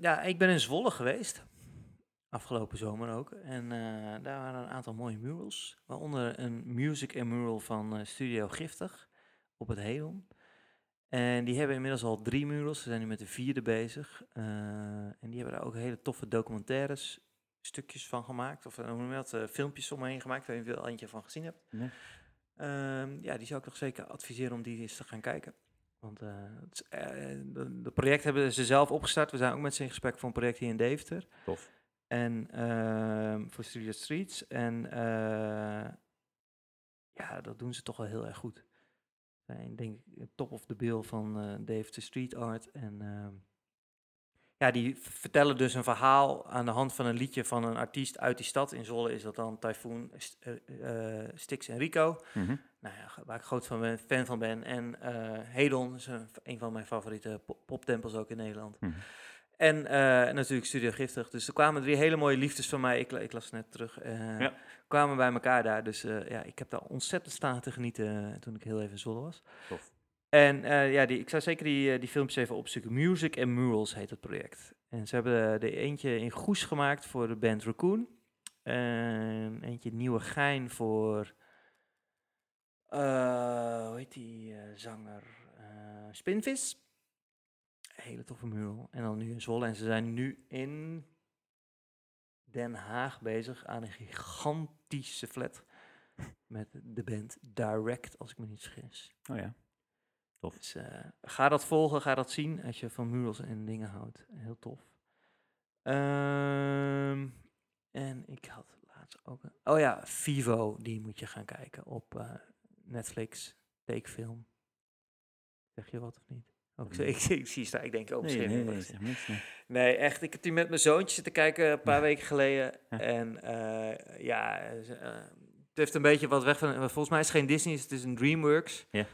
ja, ik ben in Zwolle geweest, afgelopen zomer ook. En uh, daar waren een aantal mooie murals, waaronder een music en mural van uh, Studio Giftig op het Hedon. En die hebben inmiddels al drie murals, ze zijn nu met de vierde bezig. Uh, en die hebben daar ook hele toffe documentaires, stukjes van gemaakt, of hoe noem je dat, uh, filmpjes omheen gemaakt, waar je wel eentje van gezien hebt. Nee. Uh, ja, die zou ik toch zeker adviseren om die eens te gaan kijken. Want uh, het uh, project hebben ze zelf opgestart. We zijn ook met ze in gesprek voor een project hier in Deventer. Tof. En uh, voor Studio Streets. En uh, ja, dat doen ze toch wel heel erg goed. Ik denk top of the bill van uh, Deventer Street Art. En uh, ja, die v- vertellen dus een verhaal aan de hand van een liedje van een artiest uit die stad. In Zwolle is dat dan Typhoon, st- uh, uh, Stix en Rico. Mm-hmm. Nou ja, waar ik groot van ben, fan van ben. En uh, Hedon is een, een van mijn favoriete pop- poptempels ook in Nederland. Mm-hmm. En uh, natuurlijk Studio Giftig. Dus er kwamen drie hele mooie liefdes van mij. Ik, ik las het net terug. Uh, ja. Kwamen bij elkaar daar. Dus uh, ja, ik heb daar ontzettend staan te genieten toen ik heel even in Zwolle was. Tof. En uh, ja, die, ik zou zeker die, die filmpjes even opzoeken. Music and Murals heet het project. En ze hebben er eentje in Goes gemaakt voor de band Raccoon. En eentje in Nieuwegein voor... Uh, hoe heet die uh, zanger? Uh, Spinvis. Hele toffe mural. En dan nu in Zwolle. En ze zijn nu in Den Haag bezig aan een gigantische flat. Met de band Direct, als ik me niet vergis. Oh ja. Tof. Dus, uh, ga dat volgen, ga dat zien als je van murals en dingen houdt. Heel tof. Um, en ik had laatst ook... Een, oh ja, Vivo, die moet je gaan kijken op uh, Netflix. Takefilm. Zeg je wat of niet? Ook, nee. ik, ik, ik zie staan, ik denk ook misschien. Nee, nee, nee, nee, nee. nee, echt. Ik heb die met mijn zoontje zitten kijken een paar ja. weken geleden. Ja. En uh, ja, uh, het heeft een beetje wat weg van... Volgens mij is het geen Disney, het is een DreamWorks. Ja.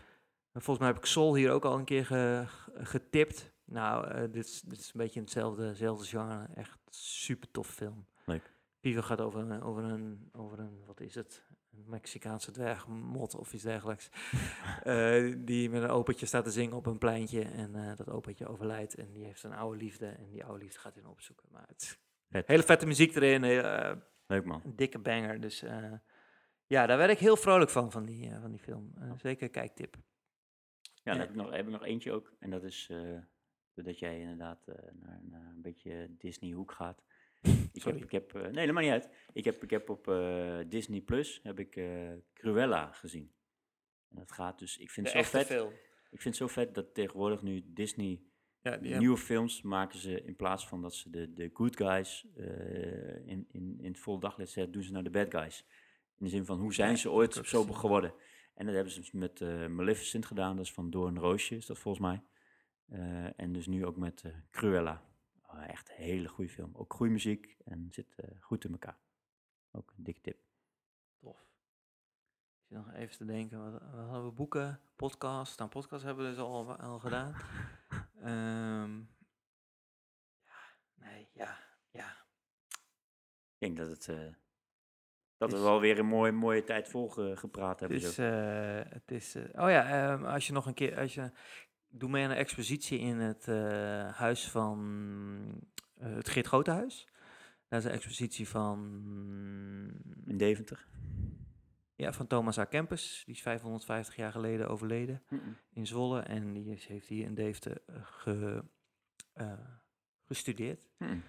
Volgens mij heb ik Sol hier ook al een keer ge, getipt. Nou, uh, dit, is, dit is een beetje in hetzelfde, hetzelfde genre. Echt super tof film. Leuk. Pivo gaat over een, over een, over een, wat is het? Een Mexicaanse dwergmot of iets dergelijks. uh, die met een opentje staat te zingen op een pleintje. En uh, dat opentje overlijdt. En die heeft een oude liefde. En die oude liefde gaat hij opzoeken. Maar het is Vet. Hele vette muziek erin. Uh, Leuk man. Een dikke banger. Dus uh, ja, daar werd ik heel vrolijk van, van die, uh, van die film. Uh, zeker kijktip. Ja, dan heb ik nog, heb ik nog eentje ook. En dat is uh, dat jij inderdaad uh, naar, naar een beetje Disney-hoek gaat. Ik heb, ik heb, uh, nee, dat maakt niet uit. Ik heb, ik heb op uh, Disney Plus heb ik uh, Cruella gezien. En dat gaat dus, ik vind het zo vet. Film. Ik vind het zo vet dat tegenwoordig nu Disney ja, die, ja. nieuwe films maken ze in plaats van dat ze de, de good guys uh, in, in, in het volle daglicht zetten, doen ze nou de bad guys. In de zin van hoe zijn ze ooit zo geworden? En dat hebben ze met uh, Maleficent gedaan, dat is van Door een Roosje, is dat volgens mij. Uh, en dus nu ook met uh, Cruella. Oh, echt een hele goede film. Ook goede muziek en zit uh, goed in elkaar. Ook een dikke tip. Tof. Ik zit nog even te denken, wat, wat hadden we boeken, podcasts. Nou, podcast hebben we dus al, al gedaan. um, ja, nee, ja, ja. Ik denk dat het... Uh, Dat we wel weer een mooie, mooie tijd vol gepraat hebben. Het is, uh, het is, uh, oh ja, um, als je nog een keer... Als je, doe mee aan een expositie in het uh, huis van uh, het Geert Groothuis. Dat is een expositie van... In Deventer. Ja, van Thomas a Kempis. Die is vijfhonderdvijftig jaar geleden overleden Mm-mm. in Zwolle. En die is, heeft hier in Deventer ge, uh, gestudeerd. Mm.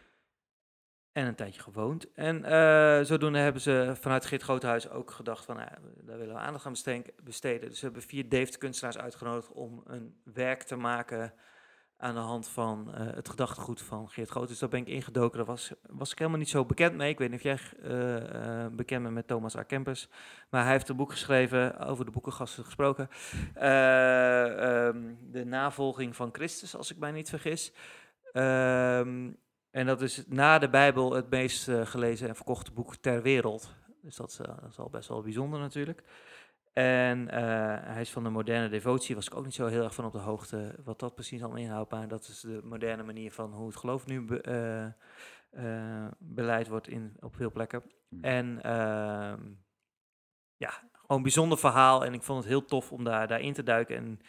En een tijdje gewoond. En uh, zodoende hebben ze vanuit Geert Groothuis ook gedacht van... Uh, daar willen we aandacht aan besteden. Dus ze hebben vier Deventer kunstenaars uitgenodigd... om een werk te maken aan de hand van uh, het gedachtegoed van Geert Groothuis. Dus daar ben ik ingedoken. Daar was, was ik helemaal niet zo bekend mee. Ik weet niet of jij uh, uh, bekend bent met Thomas a Kempis. Maar hij heeft een boek geschreven, over de boekengasten gesproken. Uh, um, de navolging van Christus, als ik mij niet vergis. Ehm... Uh, En dat is na de Bijbel het meest uh, gelezen en verkochte boek ter wereld. Dus dat is, uh, dat is al best wel bijzonder natuurlijk. En uh, hij is van de moderne devotie. Was ik ook niet zo heel erg van op de hoogte wat dat precies allemaal inhoudt. Maar dat is de moderne manier van hoe het geloof nu be, uh, uh, beleid wordt in, op veel plekken. Mm. En uh, ja, gewoon een bijzonder verhaal. En ik vond het heel tof om daar, daarin te duiken. En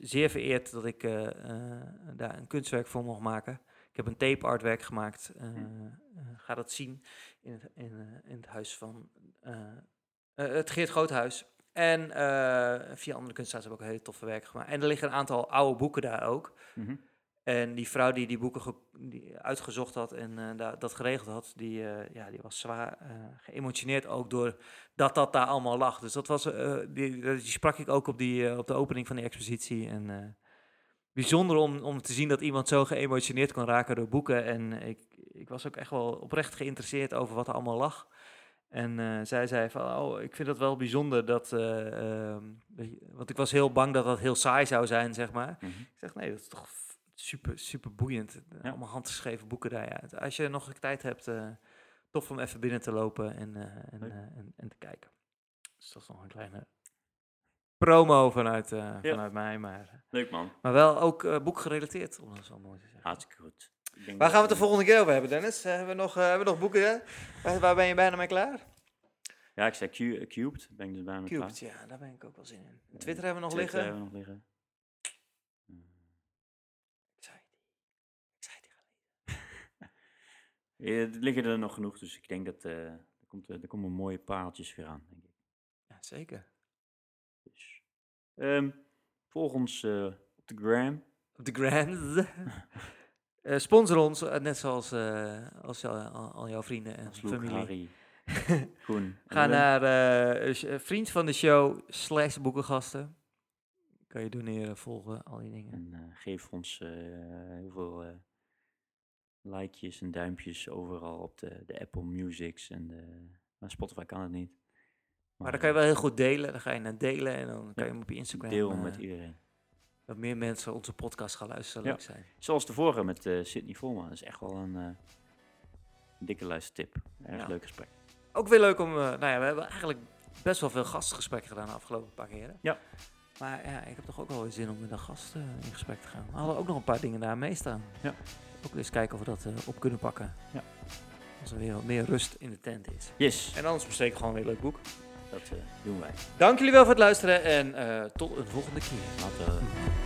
zeer vereerd dat ik uh, uh, daar een kunstwerk van mocht maken. Ik heb een tape artwerk gemaakt. Uh, uh, ga dat zien in het, in, uh, in het huis van uh, uh, het Geert Groothuis. En uh, vier andere kunstenaars hebben ook een hele toffe werk gemaakt. En er liggen een aantal oude boeken daar ook. Mm-hmm. En die vrouw die die boeken ge- die uitgezocht had en uh, da- dat geregeld had, die, uh, ja, die was zwaar uh, geëmotioneerd ook door dat dat daar allemaal lag. Dus dat was, uh, die, die sprak ik ook op, die, uh, op de opening van die expositie. En uh, bijzonder om, om te zien dat iemand zo geëmotioneerd kon raken door boeken. En ik, ik was ook echt wel oprecht geïnteresseerd over wat er allemaal lag. En uh, zij zei van, oh, ik vind dat wel bijzonder dat... Uh, uh, want ik was heel bang dat dat heel saai zou zijn, zeg maar. Mm-hmm. Ik zeg, nee, dat is toch super, super boeiend. Ja. Allemaal handgeschreven boeken daar, ja. Als je nog tijd hebt, uh, tof om even binnen te lopen en, uh, en, uh, en, en te kijken. Dus dat is nog een kleine... promo vanuit, uh, ja. vanuit mij, maar... Leuk, man. Maar wel ook uh, boekgerelateerd, om dat zo mooi te zeggen. Hartstikke goed. Ik denk waar gaan we het de volgende keer over hebben, Dennis? Uh, hebben, we nog, uh, hebben we nog boeken, hè? Waar, waar ben je bijna mee klaar? Ja, ik zei cu- Cubed, ben ik dus bijna Cubed, mee klaar. Ja, daar ben ik ook wel zin in. Twitter hebben we nog Twitter liggen. Twitter hebben we nog liggen. Anxiety. Anxiety gaan liggen. Er liggen er nog genoeg, dus ik denk dat... Uh, er, komt, er komen mooie pareltjes weer aan, denk ik. Ja, zeker. Dus. Um, volg ons uh, op de gram. Op de gram. uh, sponsor ons, uh, net zoals uh, als jou, al, al jouw vrienden en Sloek, familie. Harry, Koen. Ga naar uh, vriend van de show slash boekengasten. Kan je doneren, volgen, al die dingen. En uh, geef ons uh, heel veel uh, likejes en duimpjes overal op de, de Apple Musics. En de, maar Spotify kan het niet. Maar dan kan je wel heel goed delen. Dan ga je naar delen en dan kan je hem op je Instagram... Deel uh, met iedereen. Dat meer mensen onze podcast gaan luisteren. Ja. Zijn. Zoals de vorige met uh, Sidney Volman. Dat is echt wel een uh, dikke luistertip. Erg ja. leuk gesprek. Ook weer leuk om... Uh, nou ja, we hebben eigenlijk best wel veel gastgesprekken gedaan de afgelopen paar keren. Ja. Maar ja, ik heb toch ook wel weer zin om met een gast uh, in gesprek te gaan. We hadden ook nog een paar dingen daar mee staan. Ja. Ook eens kijken of we dat uh, op kunnen pakken. Ja. Als er weer wat meer rust in de tent is. Yes. En anders bespreken gewoon weer een leuk boek. Dat doen wij. Dank jullie wel voor het luisteren en uh, tot een volgende keer. Later.